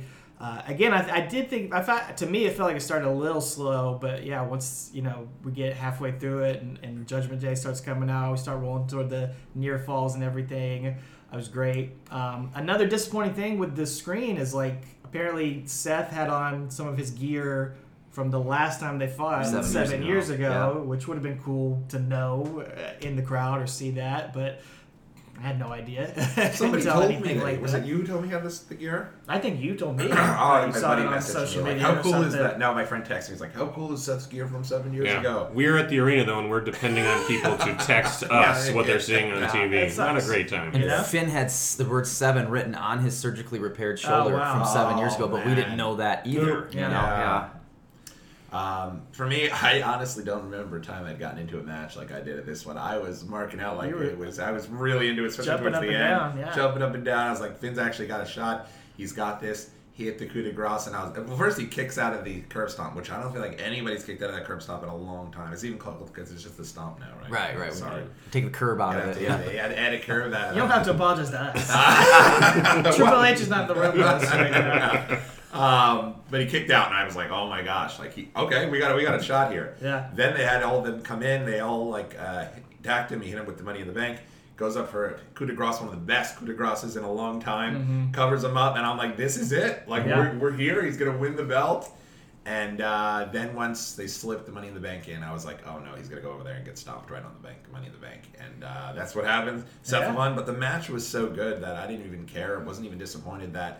Again, I did think, to me, it felt like it started a little slow, but yeah, once, you know, we get halfway through it and Judgment Day starts coming out, we start rolling toward the near falls and everything. It was great. Another disappointing thing with the screen is, like, apparently Seth had on some of his gear from the last time they fought seven years ago, yeah, which would have been cool to know in the crowd or see that, but... I had no idea. Somebody told me that. Like, was it you who told me how this the gear? I think you told me. Oh, my buddy messaged me. Social media, how cool is that? No, my friend texted me. He's like, how cool is Seth's gear from 7 years ago? We're at the arena, though, and we're depending on people to text us what they're seeing on TV. It's not a great time. And Finn had the word 7 written on his surgically repaired shoulder from 7 years ago, but we didn't know that either. Yeah. For me, I honestly don't remember a time I'd gotten into a match like I did at this one. I was marking out I was really into it, especially towards the end. Jumping up and down. I was like, Finn's actually got a shot. He's got this. He hit the coup de grace. And first he kicks out of the curb stomp, which I don't feel like anybody's kicked out of that curb stomp in a long time. It's even called, because it's just a stomp now, right? Right. Sorry. Take the curb out of it. Yeah, add a curb out of it. You don't have to apologize to us. Triple H is not the real boss. But he kicked out, and I was like, "Oh my gosh!" Like, we got a shot here. Yeah. Then they had all of them come in. They all attacked him. He hit him with the Money in the Bank. Goes up for a coup de grace, one of the best coup de graces in a long time. Mm-hmm. Covers him up, and I'm like, "This is it! Like, we're here. He's gonna win the belt." And then once they slipped the Money in the Bank in, I was like, "Oh no, he's gonna go over there and get stomped right on the bank, Money in the Bank." And that's what happened. Seth won, but the match was so good that I didn't even care. I wasn't even disappointed at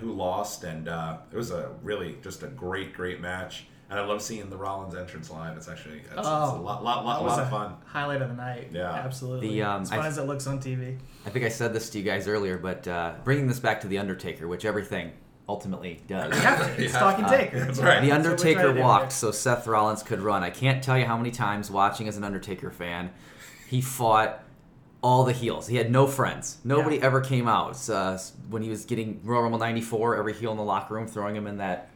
who lost, and it was a really just a great match, and I love seeing the Rollins entrance live. It's a lot of fun. Highlight of the night. Yeah, absolutely. As fun as it looks on TV. I think I said this to you guys earlier, but bringing this back to The Undertaker, which everything ultimately does. It's Talking Taker. That's right. The Undertaker walked so Seth Rollins could run. I can't tell you how many times, watching as an Undertaker fan, he fought all the heels. He had no friends. Nobody ever came out. When he was getting Royal Rumble 94, every heel in the locker room throwing him in that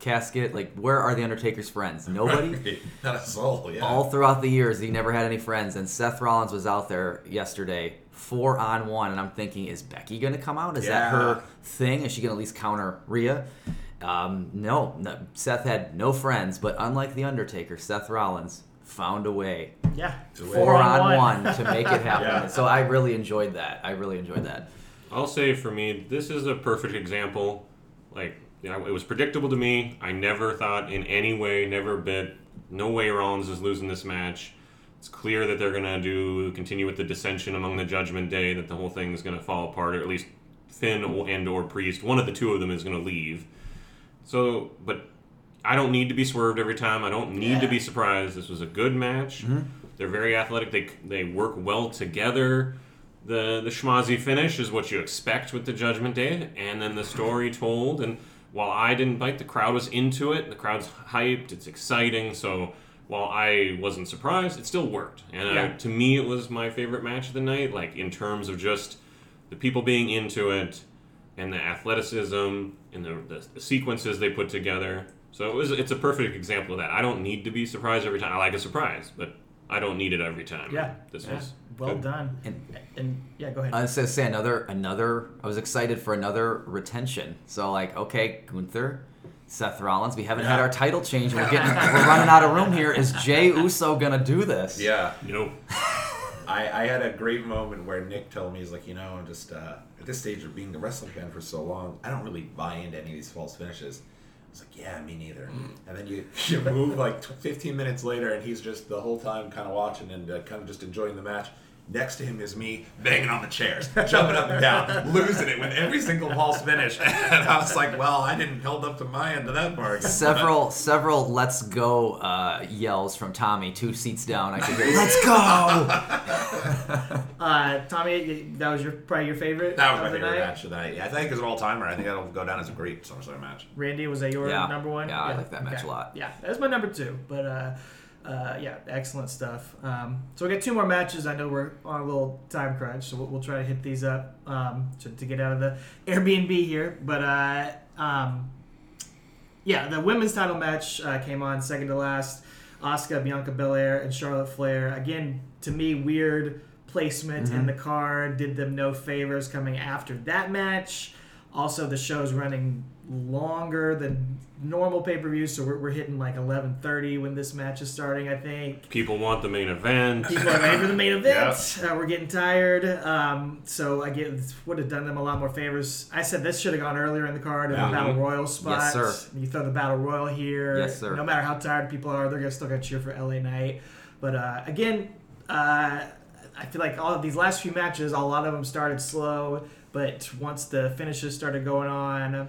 casket. Like, where are The Undertaker's friends? Nobody? Not a soul, yeah. All throughout the years, he never had any friends. And Seth Rollins was out there yesterday, 4-on-1. And I'm thinking, is Becky going to come out? Is that her thing? Is she going to at least counter Rhea? No. Seth had no friends. But unlike The Undertaker, Seth Rollins found a way. Yeah. 4-on-1 to make it happen. Yeah. So I really enjoyed that. I'll say, for me, this is a perfect example. Like, you know, it was predictable to me. I never thought in any way, never bet, no way Rollins is losing this match. It's clear that they're going to continue with the dissension among the Judgment Day, that the whole thing is going to fall apart, or at least Finn and or Priest, one of the two of them is going to leave. So, but I don't need to be swerved every time. I don't need to be surprised. This was a good match. Mm-hmm. They're very athletic. They work well together. The schmazzy finish is what you expect with the Judgment Day, and then the story told. And while I didn't bite, the crowd was into it. The crowd's hyped. It's exciting. So while I wasn't surprised, it still worked. And to me, it was my favorite match of the night. Like, in terms of just the people being into it, and the athleticism, and the sequences they put together. So it's a perfect example of that. I don't need to be surprised every time. I like a surprise, but I don't need it every time. Yeah. This was well done. And go ahead. I was going to say another. I was excited for another retention. So, like, okay, Gunther, Seth Rollins. We haven't had our title change. We're running out of room here. Is Jey Uso going to do this? Yeah. Nope. I had a great moment where Nick told me, he's like, you know, I'm just at this stage of being the wrestling fan for so long, I don't really buy into any of these false finishes. I was like, yeah, me neither. And then you move like 15 minutes later, and he's just the whole time kind of watching and kind of just enjoying the match. Next to him is me banging on the chairs, jumping up and down, losing it with every single false finish. And I was like, well, I didn't hold up to my end of that bargain. Several let's go yells from Tommy, 2 seats down. I could hear, let's go! Tommy, that was probably your favorite? That was my favorite match of the night. Yeah, I think it's an all-timer. I think that'll go down as a great SummerSlam match. Randy, was that your number one? Yeah, I like that match a lot. Yeah, that was my number 2, but... yeah, excellent stuff. So we got 2 more matches. I know we're on a little time crunch, so we'll try to hit these up to get out of the Airbnb here. But the women's title match came on second to last. Asuka, Bianca Belair, and Charlotte Flair. Again, to me, weird placement in the card. Did them no favors coming after that match. Also, the show's running longer than normal pay-per-view, so we're hitting like 11:30 when this match is starting, I think. People want the main event. People are ready for the main event. Yep. We're getting tired. So I would have done them a lot more favors. I said this should have gone earlier in the card in the Battle Royal spot. Yes, sir. You throw the Battle Royal here. Yes, sir. No matter how tired people are, they're still going to cheer for LA Knight. But again, I feel like all of these last few matches, a lot of them started slow, but once the finishes started going on...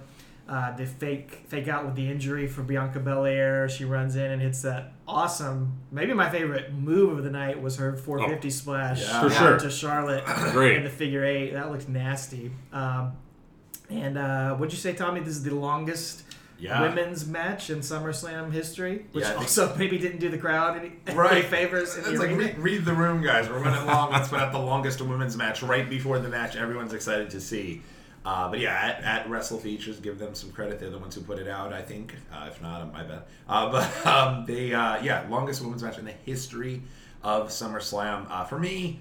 the fake out with the injury for Bianca Belair. She runs in and hits that awesome, maybe my favorite move of the night was her 450 splash to Charlotte and the figure 8. That looks nasty. And what'd you say, Tommy? This is the longest women's match in SummerSlam history, which also maybe didn't do the crowd any favors. It's like, read the room, guys. We're running long. Let's put out the longest women's match right before the match everyone's excited to see. At Wrestle Features, give them some credit. They're the ones who put it out, I think. If not, my bad. But longest women's match in the history of SummerSlam. For me,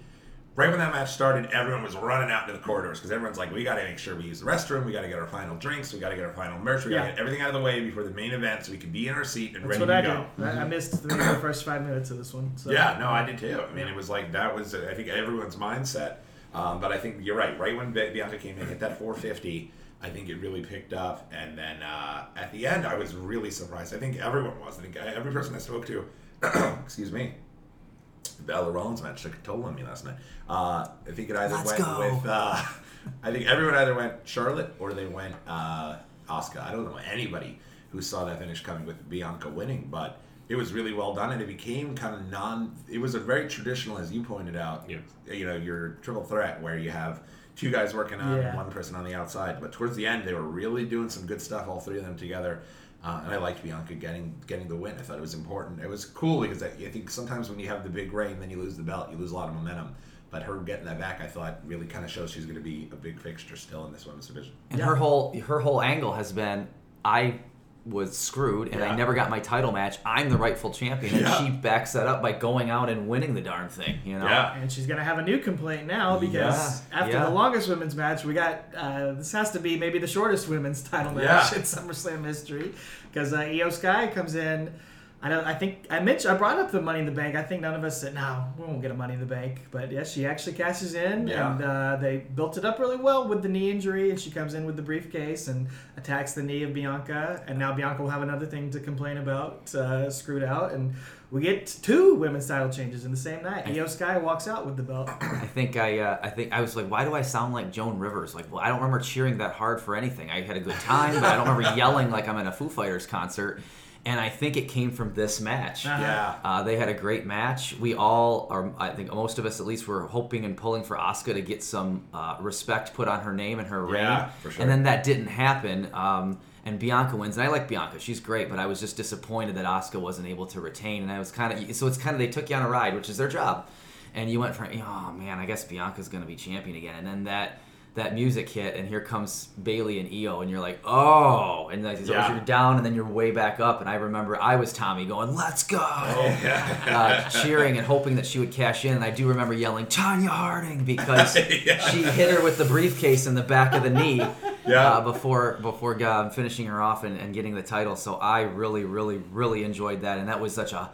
right when that match started, everyone was running out into the corridors because everyone's like, we got to make sure we use the restroom. We got to get our final drinks. We got to get our final merch. We got to get everything out of the way before the main event so we can be in our seat and ready to go. I missed the first 5 minutes of this one. So. Yeah, no, I did too. I mean, it was like that was, I think, everyone's mindset. But I think you're right. Right when Bianca came in, hit that 450, I think it really picked up. And then at the end, I was really surprised. I think everyone was. I think every person I spoke to, excuse me, the Bella Rollins match took a toll on me last night. I think it either I think everyone either went Charlotte or they went Asuka. I don't know anybody who saw that finish coming with Bianca winning, but it was really well done, and it became kind of it was a very traditional, as you pointed out, your triple threat where you have 2 guys working on and one person on the outside. But towards the end, they were really doing some good stuff, all 3 of them together. And I liked Bianca getting the win. I thought it was important. It was cool because I think sometimes when you have the big reign, then you lose the belt, you lose a lot of momentum. But her getting that back, I thought, really kind of shows she's going to be a big fixture still in this women's division. And her whole angle has been, I was screwed and I never got my title match. I'm the rightful champion, and she backs that up by going out and winning the darn thing. And she's gonna have a new complaint now because after the longest women's match, we got this has to be maybe the shortest women's title match in SummerSlam history because Iyo Sky comes in. I brought up the Money in the Bank. I think none of us said, no, we won't get a Money in the Bank. But yes, she actually cashes in, and they built it up really well with the knee injury, and she comes in with the briefcase and attacks the knee of Bianca, and now Bianca will have another thing to complain about, screwed out, and we get 2 women's title changes in the same night. Iyo Sky walks out with the belt. I think I was like, why do I sound like Joan Rivers? Like, well, I don't remember cheering that hard for anything. I had a good time, but I don't remember yelling like I'm in a Foo Fighters concert. And I think it came from this match. They had a great match. We all, or I think most of us at least, were hoping and pulling for Asuka to get some respect put on her name and her reign. For sure. And then that didn't happen. And Bianca wins. And I like Bianca. She's great. But I was just disappointed that Asuka wasn't able to retain. And I was so they took you on a ride, which is their job. And you went from, oh man, I guess Bianca's going to be champion again. And then that music hit, and here comes Bailey and Iyo, and you're like, oh, and like, you're down, and then you're way back up, and I remember I was Tommy going, let's go, cheering and hoping that she would cash in, and I do remember yelling, Tonya Harding, because she hit her with the briefcase in the back of the knee before finishing her off and getting the title, so I really, really, really enjoyed that, and that was such a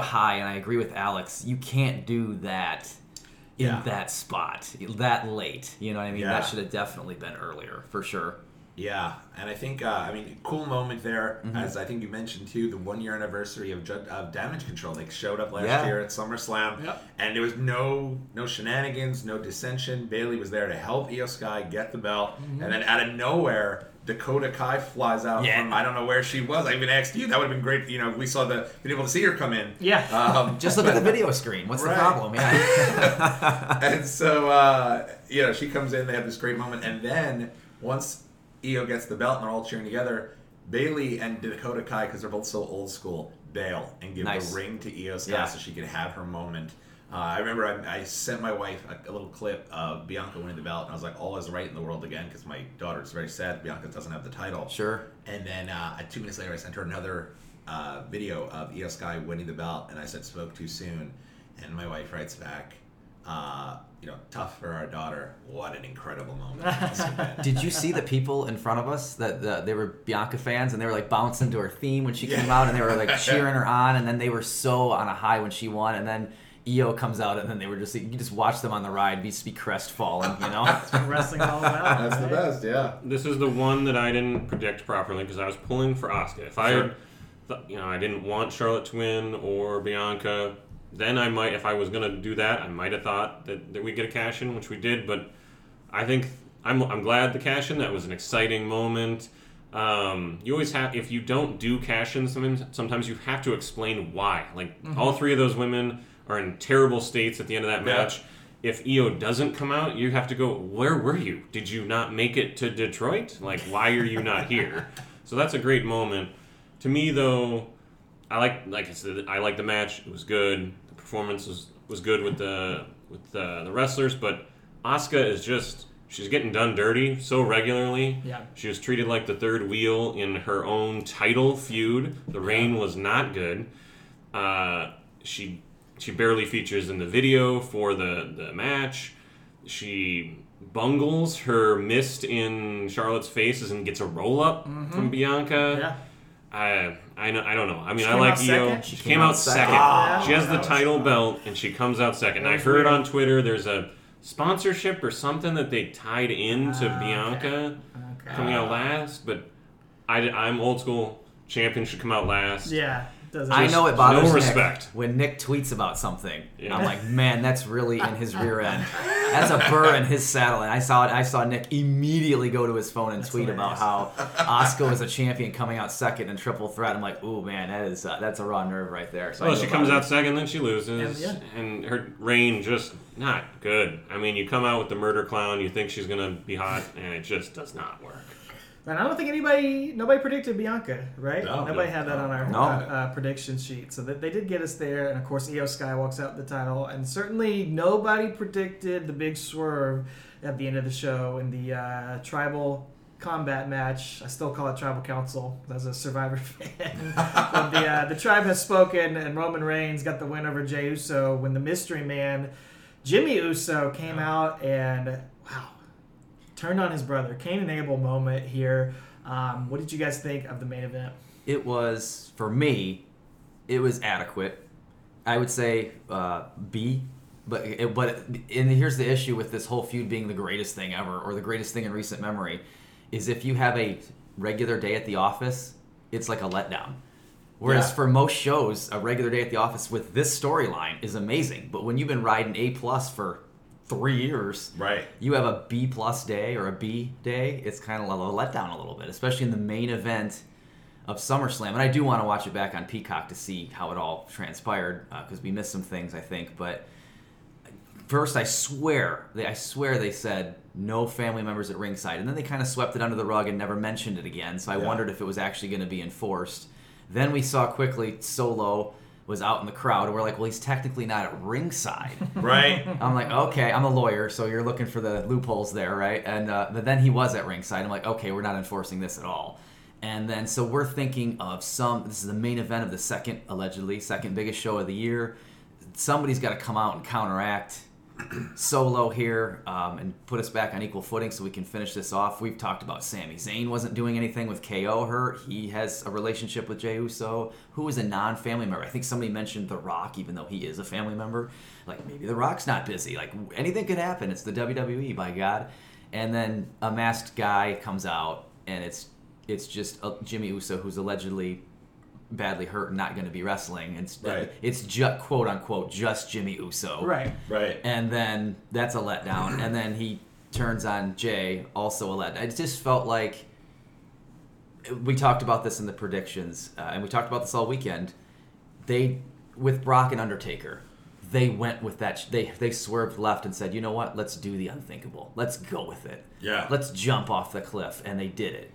high, and I agree with Alex, you can't do that in that spot, that late. You know what I mean? Yeah. That should have definitely been earlier, for sure. Yeah, and I think, I mean, cool moment there, mm-hmm. as I think you mentioned, too, the one-year anniversary of Damage Control. They showed up last year at SummerSlam, and there was no shenanigans, no dissension. Bayley was there to help Iyo Sky get the belt, mm-hmm. and then out of nowhere, Dakota Kai flies out from, I don't know where she was. I even asked you, that would have been great, you know, if we saw been able to see her come in. Yeah. Just look at the video screen. What's the problem? Yeah. And so, you know, she comes in, they have this great moment, and then once Iyo gets the belt and they're all cheering together, Bayley and Dakota Kai, because they're both so old school, bail and give the ring to Iyo Sky so she could have her moment. I remember I sent my wife a little clip of Bianca winning the belt, and I was like, all is right in the world again, because my daughter's very sad Bianca doesn't have the title. Sure. And then 2 minutes later, I sent her another video of Iyo Sky winning the belt, and I said, spoke too soon. And my wife writes back, you know, tough for our daughter. What an incredible moment. Did you see the people in front of us that they were Bianca fans and they were like bouncing to her theme when she came out and they were like cheering her on, and then they were so on a high when she won, and then Iyo comes out, and then they were just, you just watch them on the ride be crestfallen, you know? It's been wrestling all around. That's the best, yeah. This is the one that I didn't predict properly because I was pulling for Asuka. If I had, you know, I didn't want Charlotte to win or Bianca, then I might, if I was going to do that, I might have thought that we'd get a cash-in, which we did, but I think, I'm glad the cash-in, that was an exciting moment. You always have, if you don't do cash-ins, sometimes you have to explain why. Like, mm-hmm. all three of those women are in terrible states at the end of that match. If Iyo doesn't come out, you have to go, where were you? Did you not make it to Detroit? Like, why are you not here? So that's a great moment. To me, though, like I said, I like the match. It was good. The performance was good with the wrestlers, but Asuka is just, she's getting done dirty so regularly. Yeah. She was treated like the third wheel in her own title feud. The reign was not good. She barely features in the video for the match. She bungles her mist in Charlotte's faces and gets a roll-up from Bianca. Yeah. I don't know. I mean, I like Iyo. She came out second. She has the title belt, and she comes out second. I heard on Twitter there's a sponsorship or something that they tied into Bianca coming out last, but I'm old school. Champion should come out last. Yeah. I know it bothers Nick when Nick tweets about something. Yeah. I'm like, man, that's really in his rear end. That's a burr in his saddle. And I saw it. I saw Nick immediately go to his phone and tweet about how Asuka was a champion coming out second in Triple Threat. I'm like, ooh, man, that's a raw nerve right there. So she comes out second, then she loses, and her reign just not good. I mean, you come out with the murder clown, you think she's gonna be hot, and it just does not work. And I don't think nobody predicted Bianca, right? No, nobody had that on our prediction sheet. So they did get us there. And, of course, Iyo Sky walks out with the title. And certainly nobody predicted the big swerve at the end of the show in the tribal combat match. I still call it Tribal Council as a Survivor fan. But the tribe has spoken, and Roman Reigns got the win over Jey Uso when the mystery man, Jimmy Uso, came out and, turned on his brother. Cain and Abel moment here. What did you guys think of the main event? It was, for me, it was adequate. I would say B, but here's the issue with this whole feud being the greatest thing ever or the greatest thing in recent memory is if you have a regular day at the office, it's like a letdown. Whereas for most shows, a regular day at the office with this storyline is amazing. But when you've been riding A+ for 3 years, right? You have a B+ day or a B day. It's kind of a letdown a little bit, especially in the main event of SummerSlam. And I do want to watch it back on Peacock to see how it all transpired because we missed some things, I think. But first, I swear they said no family members at ringside, and then they kind of swept it under the rug and never mentioned it again. So I wondered if it was actually going to be enforced. Then we saw quickly Solo was out in the crowd, and we're like, well, he's technically not at ringside. Right. I'm like, okay, I'm a lawyer, so you're looking for the loopholes there, right? And but then he was at ringside. I'm like, okay, we're not enforcing this at all. And then so we're thinking of this is the main event of the allegedly second biggest show of the year. Somebody's got to come out and counteract Solo here and put us back on equal footing so we can finish this off. We've talked about Sami Zayn wasn't doing anything with KO her. He has a relationship with Jey Uso, who is a non-family member. I think somebody mentioned The Rock, even though he is a family member. Like, maybe The Rock's not busy. Like, anything could happen. It's the WWE, by God. And then a masked guy comes out and it's just Jimmy Uso, who's allegedly badly hurt and not going to be wrestling. It's just quote unquote just Jimmy Uso. Right. And then that's a letdown. And then he turns on Jey, also a letdown. It just felt like we talked about this in the predictions, and we talked about this all weekend. With Brock and Undertaker, they went with that. They swerved left and said, you know what? Let's do the unthinkable. Let's go with it. Yeah. Let's jump off the cliff, and they did it.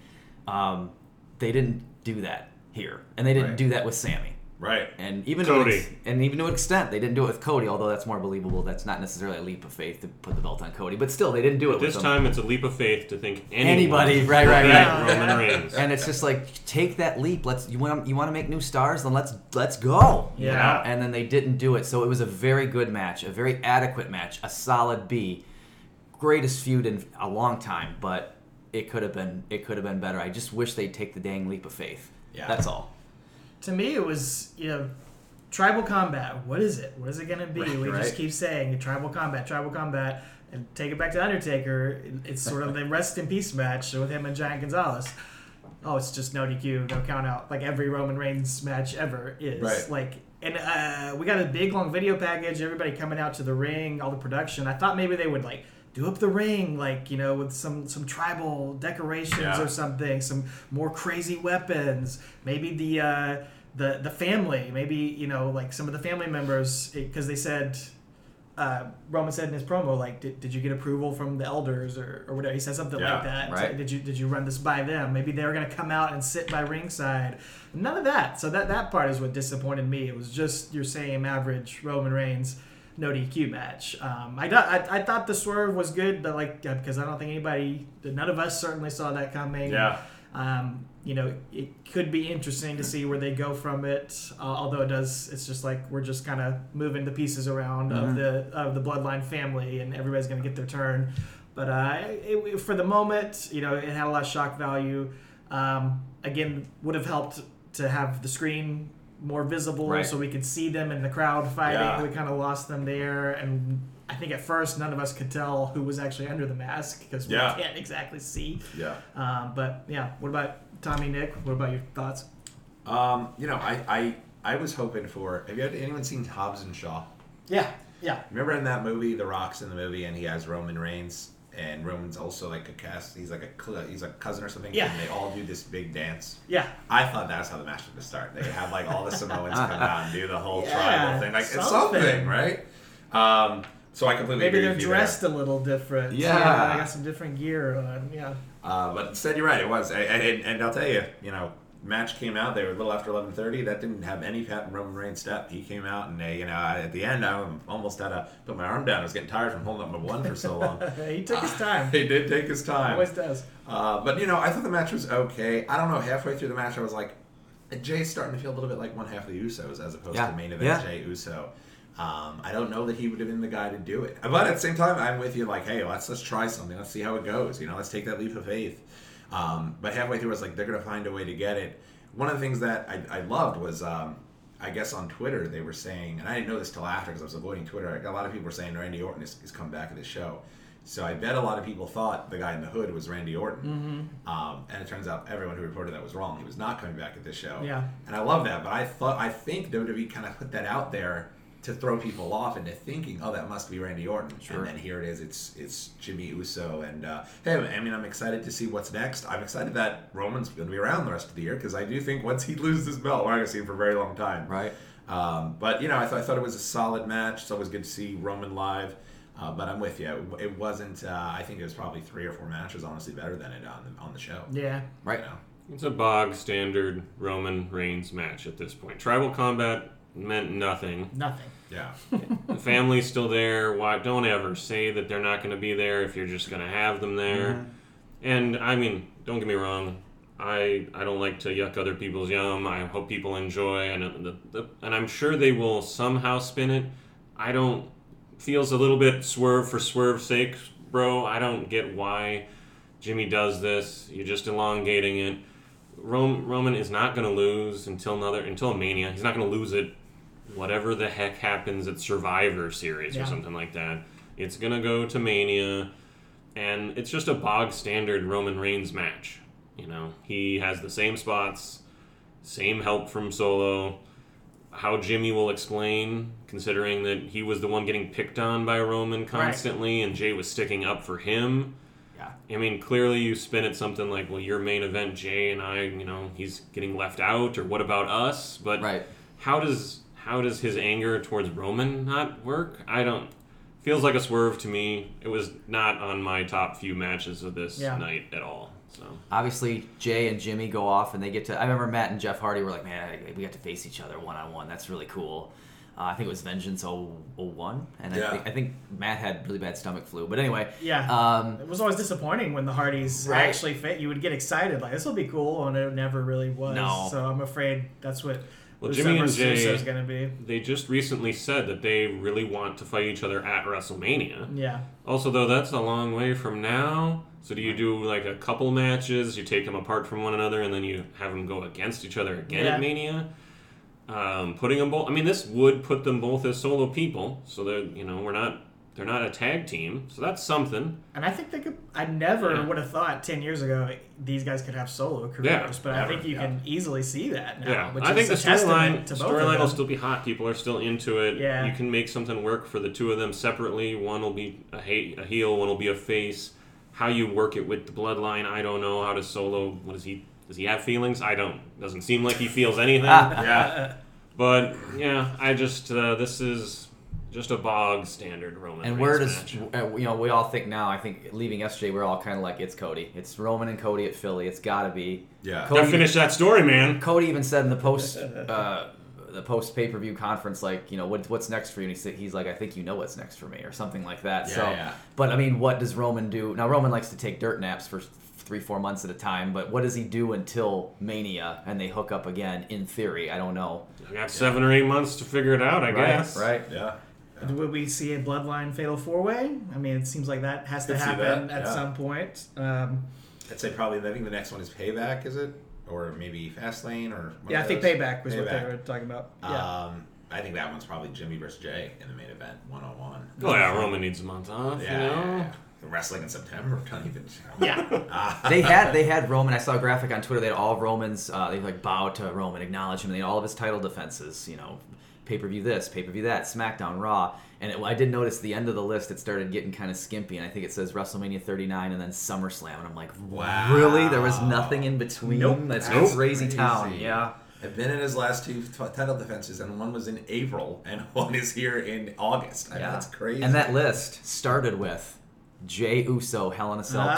They didn't do that here, and they didn't do that with Sammy. Right. And even Cody. Even to an extent, they didn't do it with Cody, although that's more believable. That's not necessarily a leap of faith to put the belt on Cody, but still, they didn't do it with him. This time, it's a leap of faith to think anybody. Right. Roman Reigns. And it's just like, take that leap. You want to make new stars? Then let's go. Yeah. You know? And then they didn't do it, so it was a very good match, a very adequate match, a solid B. Greatest feud in a long time, but it could have been better. I just wish they'd take the dang leap of faith. Yeah. That's all. To me, it was, tribal combat. What is it? What is it going to be? We just keep saying tribal combat, and take it back to Undertaker. It's sort of the rest in peace match with him and Giant Gonzalez. Oh, it's just no DQ, no count out, like every Roman Reigns match ever is. Right. And we got a big, long video package, everybody coming out to the ring, all the production. I thought maybe they would, do up the ring, with some tribal decorations or something, some more crazy weapons, maybe the family, maybe, some of the family members, because they said, Roman said in his promo, did you get approval from the elders or whatever? He said something like that. Right. So, did you run this by them? Maybe they were going to come out and sit by ringside. None of that. So that part is what disappointed me. It was just your same average Roman Reigns, no DQ match. I thought the swerve was good, but because I don't think none of us certainly saw that coming. Yeah. It could be interesting to see where they go from it. Although it's just we're just kind of moving the pieces around of the Bloodline family, and everybody's going to get their turn. But for the moment, it had a lot of shock value. Again, would have helped to have the screen more visible, so we could see them in the crowd fighting. Yeah. We kind of lost them there, and I think at first none of us could tell who was actually under the mask because we can't exactly see. Yeah. What about Tommy, Nick? What about your thoughts? I was hoping for. Have you anyone seen Hobbs and Shaw? Yeah. Yeah. Remember in that movie, The Rock's in the movie, and he has Roman Reigns, and Roman's also he's a cousin or something, and they all do this big dance. Yeah. I thought that's how the match was going to start. They have all the Samoans come out and do the whole tribal thing. It's something, right? So I completely agree with you. Maybe they're dressed a little different. Yeah. They got some different gear on, but instead you're right, it was. And I'll tell you, match came out, they were a little after 11:30. That didn't have any Pat and Roman Reigns step. He came out, and at the end, I almost had to put my arm down. I was getting tired from holding up my one for so long. He took his time. He did take his time. He always does. But I thought the match was okay. I don't know, halfway through the match, I was like, Jay's starting to feel a little bit like one half of the Usos as opposed to the main event Jey Uso. I don't know that he would have been the guy to do it. But at the same time, I'm with you, hey, let's try something. Let's see how it goes. Let's take that leap of faith. But halfway through, I was like, they're going to find a way to get it. One of the things that I loved was, I guess on Twitter, they were saying, and I didn't know this till after because I was avoiding Twitter, a lot of people were saying Randy Orton has come back to the show. So I bet a lot of people thought the guy in the hood was Randy Orton. Mm-hmm. And it turns out everyone who reported that was wrong. He was not coming back at this show. Yeah. And I love that. But I think WWE kind of put that out there to throw people off into thinking, oh, that must be Randy Orton. Sure. And then here it is, it's Jimmy Uso. And I'm excited to see what's next. I'm excited that Roman's going to be around the rest of the year because I do think once he loses this belt, we're not going to see him for a very long time. Right. I thought it was a solid match. It's always good to see Roman live. But I'm with you. It wasn't. I think it was probably 3 or 4 matches, honestly, better than it on the show. Yeah. Right now. It's a bog standard Roman Reigns match at this point. Tribal combat meant nothing. Nothing. Yeah. The family's still there. Why? Don't ever say that they're not going to be there if you're just going to have them there. Mm-hmm. And, don't get me wrong. I don't like to yuck other people's yum. I hope people enjoy. And I'm sure they will somehow spin it. I don't... Feels a little bit swerve for swerve's sake, bro. I don't get why Jimmy does this. You're just elongating it. Roman is not going to lose until Mania. He's not going to lose it. Whatever the heck happens at Survivor Series or something like that. It's going to go to Mania, and it's just a bog standard Roman Reigns match. You know, he has the same spots, same help from Solo. How Jimmy will explain, considering that he was the one getting picked on by Roman constantly, right, and Jey was sticking up for him. Yeah. I mean, clearly you spin it something like, well, your main event, Jey and I, you know, he's getting left out, or what about us? But right, how does his anger towards Roman not work? Feels like a swerve to me. It was not on my top few matches of this night at all. So obviously, Jey and Jimmy go off, and they get to... I remember Matt and Jeff Hardy were like, man, we got to face each other one-on-one. That's really cool. I think it was Vengeance 01, and I think Matt had really bad stomach flu. But anyway... Yeah. It was always disappointing when the Hardys actually fit. You would get excited, like, this will be cool, and it never really was. No. So I'm afraid that's what... Well, Jimmy and Jey, they just recently said that they really want to fight each other at WrestleMania. Yeah. Also, though, that's a long way from now. So do you do, like, a couple matches, you take them apart from one another, and then you have them go against each other again at Mania? Putting them both... I mean, this would put them both as solo people, so that, you know, we're not... They're not a tag team, so that's something. And I think they could... I never would have thought 10 years ago these guys could have solo careers, but I think you can easily see that now, which I think the storyline will still be hot. People are still into it. Yeah. You can make something work for the two of them separately. One will be a heel, one will be a face. How you work it with the Bloodline, I don't know. How does Solo... Does he have feelings? I don't. Doesn't seem like he feels anything. But, I just... this is... Just a bog standard Roman. And where does we all think now? I think leaving SJ, we're all kind of like, it's Cody, it's Roman and Cody at Philly. It's got to be. Yeah, Cody, gotta finish that story, man. Cody even said in the post pay-per-view conference, like, you know, what's next for you? And he's like, I think you know what's next for me, or something like that. Yeah, so, but I mean, what does Roman do now? Roman likes to take dirt naps for 3-4 months at a time, but what does he do until Mania and they hook up again? In theory, I don't know. I got 7 or 8 months to figure it out, I guess. Right. Yeah. Would we see a Bloodline Fatal 4-Way? I mean, it seems like that has to happen at some point. I'd say probably, I think the next one is Payback, is it? Or maybe Fastlane? Or I think Payback was what they were talking about. Yeah. I think that one's probably Jimmy versus Jey in the main event, 1-on-1. Oh, yeah, Roman needs a month off. Yeah. Wrestling in September, don't even. They had Roman. I saw a graphic on Twitter. They had all of Roman's. They like bow to Roman, acknowledge him, and they had all of his title defenses. You know, pay-per-view this, pay-per-view that, SmackDown, Raw. And I did notice the end of the list, it started getting kind of skimpy, and I think it says WrestleMania 39 and then SummerSlam. And I'm like, wow, really? There was nothing in between? Nope. That's crazy town. Yeah. I've been in his last 2 title defenses, and one was in April, and one is here in August. I mean, that's crazy. And that list started with Jey Uso, Hell in a Cell 20.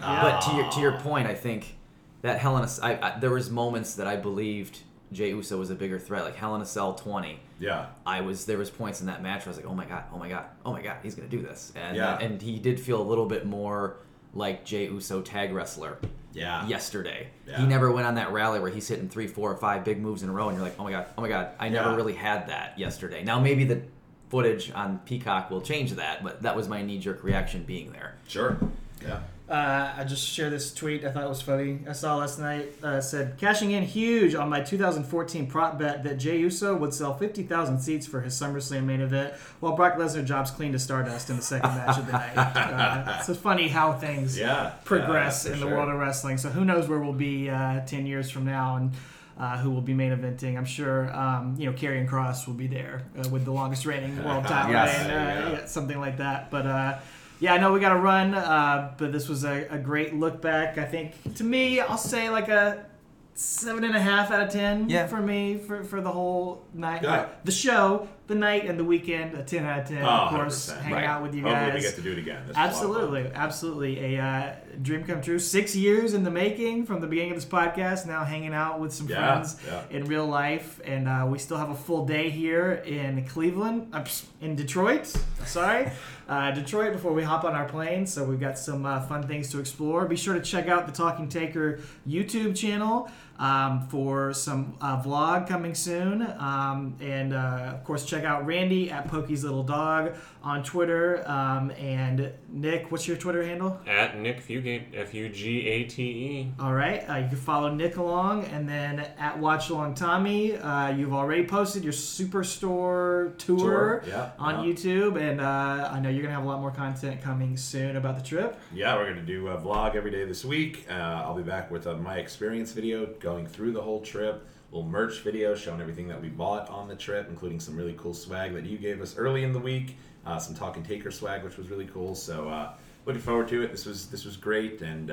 But to your point, I think that Hell in a Cell, there was moments that I believed Jey Uso was a bigger threat, like Hell in a Cell 20. Yeah, there was points in that match where I was like, oh my god, he's gonna do this, and he did feel a little bit more like Jey Uso tag wrestler. Yeah. Yesterday, he never went on that rally where he's hitting 3, 4, or 5 big moves in a row, and you're like, oh my god, I never really had that yesterday. Now maybe the footage on Peacock will change that, but that was my knee-jerk reaction being there. Sure. Yeah. I just shared this tweet. I thought it was funny. I saw last night. It said, cashing in huge on my 2014 prop bet that Jey Uso would sell 50,000 seats for his SummerSlam main event while Brock Lesnar jobs clean to Stardust in the second match of the night. So funny how things progress in the world of wrestling. So who knows where we'll be 10 years from now, and who will be main eventing. I'm sure, Karrion Kross will be there with the longest reigning world title. Something like that. But, I know we got to run, but this was a great look back. I think, to me, I'll say like a 7.5 out of 10 for me for the whole night. Yeah. The show, the night, and the weekend, a 10 out of 10, of course. 100%. Hanging out with you guys. Hopefully we get to do it again. Absolutely. A dream come true. 6 years in the making from the beginning of this podcast, now hanging out with some friends in real life. And we still have a full day here in Detroit before we hop on our plane. So we've got some fun things to explore. Be sure to check out the Talking Taker YouTube channel. for some vlog coming soon. And of course, check out Randy at Pokey's Little Dog on Twitter. And Nick, what's your Twitter handle? At Nick Fugate, F-U-G-A-T-E. All right. You can follow Nick along. And then at Watch Along Tommy, you've already posted your Superstore tour on YouTube. And I know you're going to have a lot more content coming soon about the trip. Yeah, we're going to do a vlog every day this week. I'll be back with my experience video going through the whole trip, little merch video showing everything that we bought on the trip, including some really cool swag that you gave us early in the week, some Talking Taker swag, which was really cool. So looking forward to it. This was great, and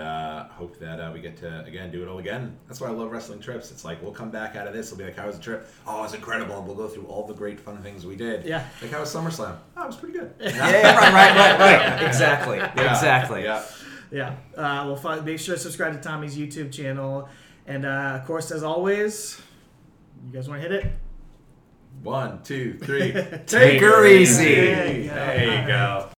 hope that we get to do it all again. That's why I love wrestling trips. It's like, we'll come back out of this, we'll be like, how was the trip? Oh, it was incredible. And we'll go through all the great fun things we did. Yeah. Like, how was SummerSlam? Oh, it was pretty good. Right. Exactly. Yeah. Exactly. Yeah. Yeah. Well, make sure to subscribe to Tommy's YouTube channel. And, of course, as always, you guys want to hit it? 1, 2, 3. Take her easy. There you go.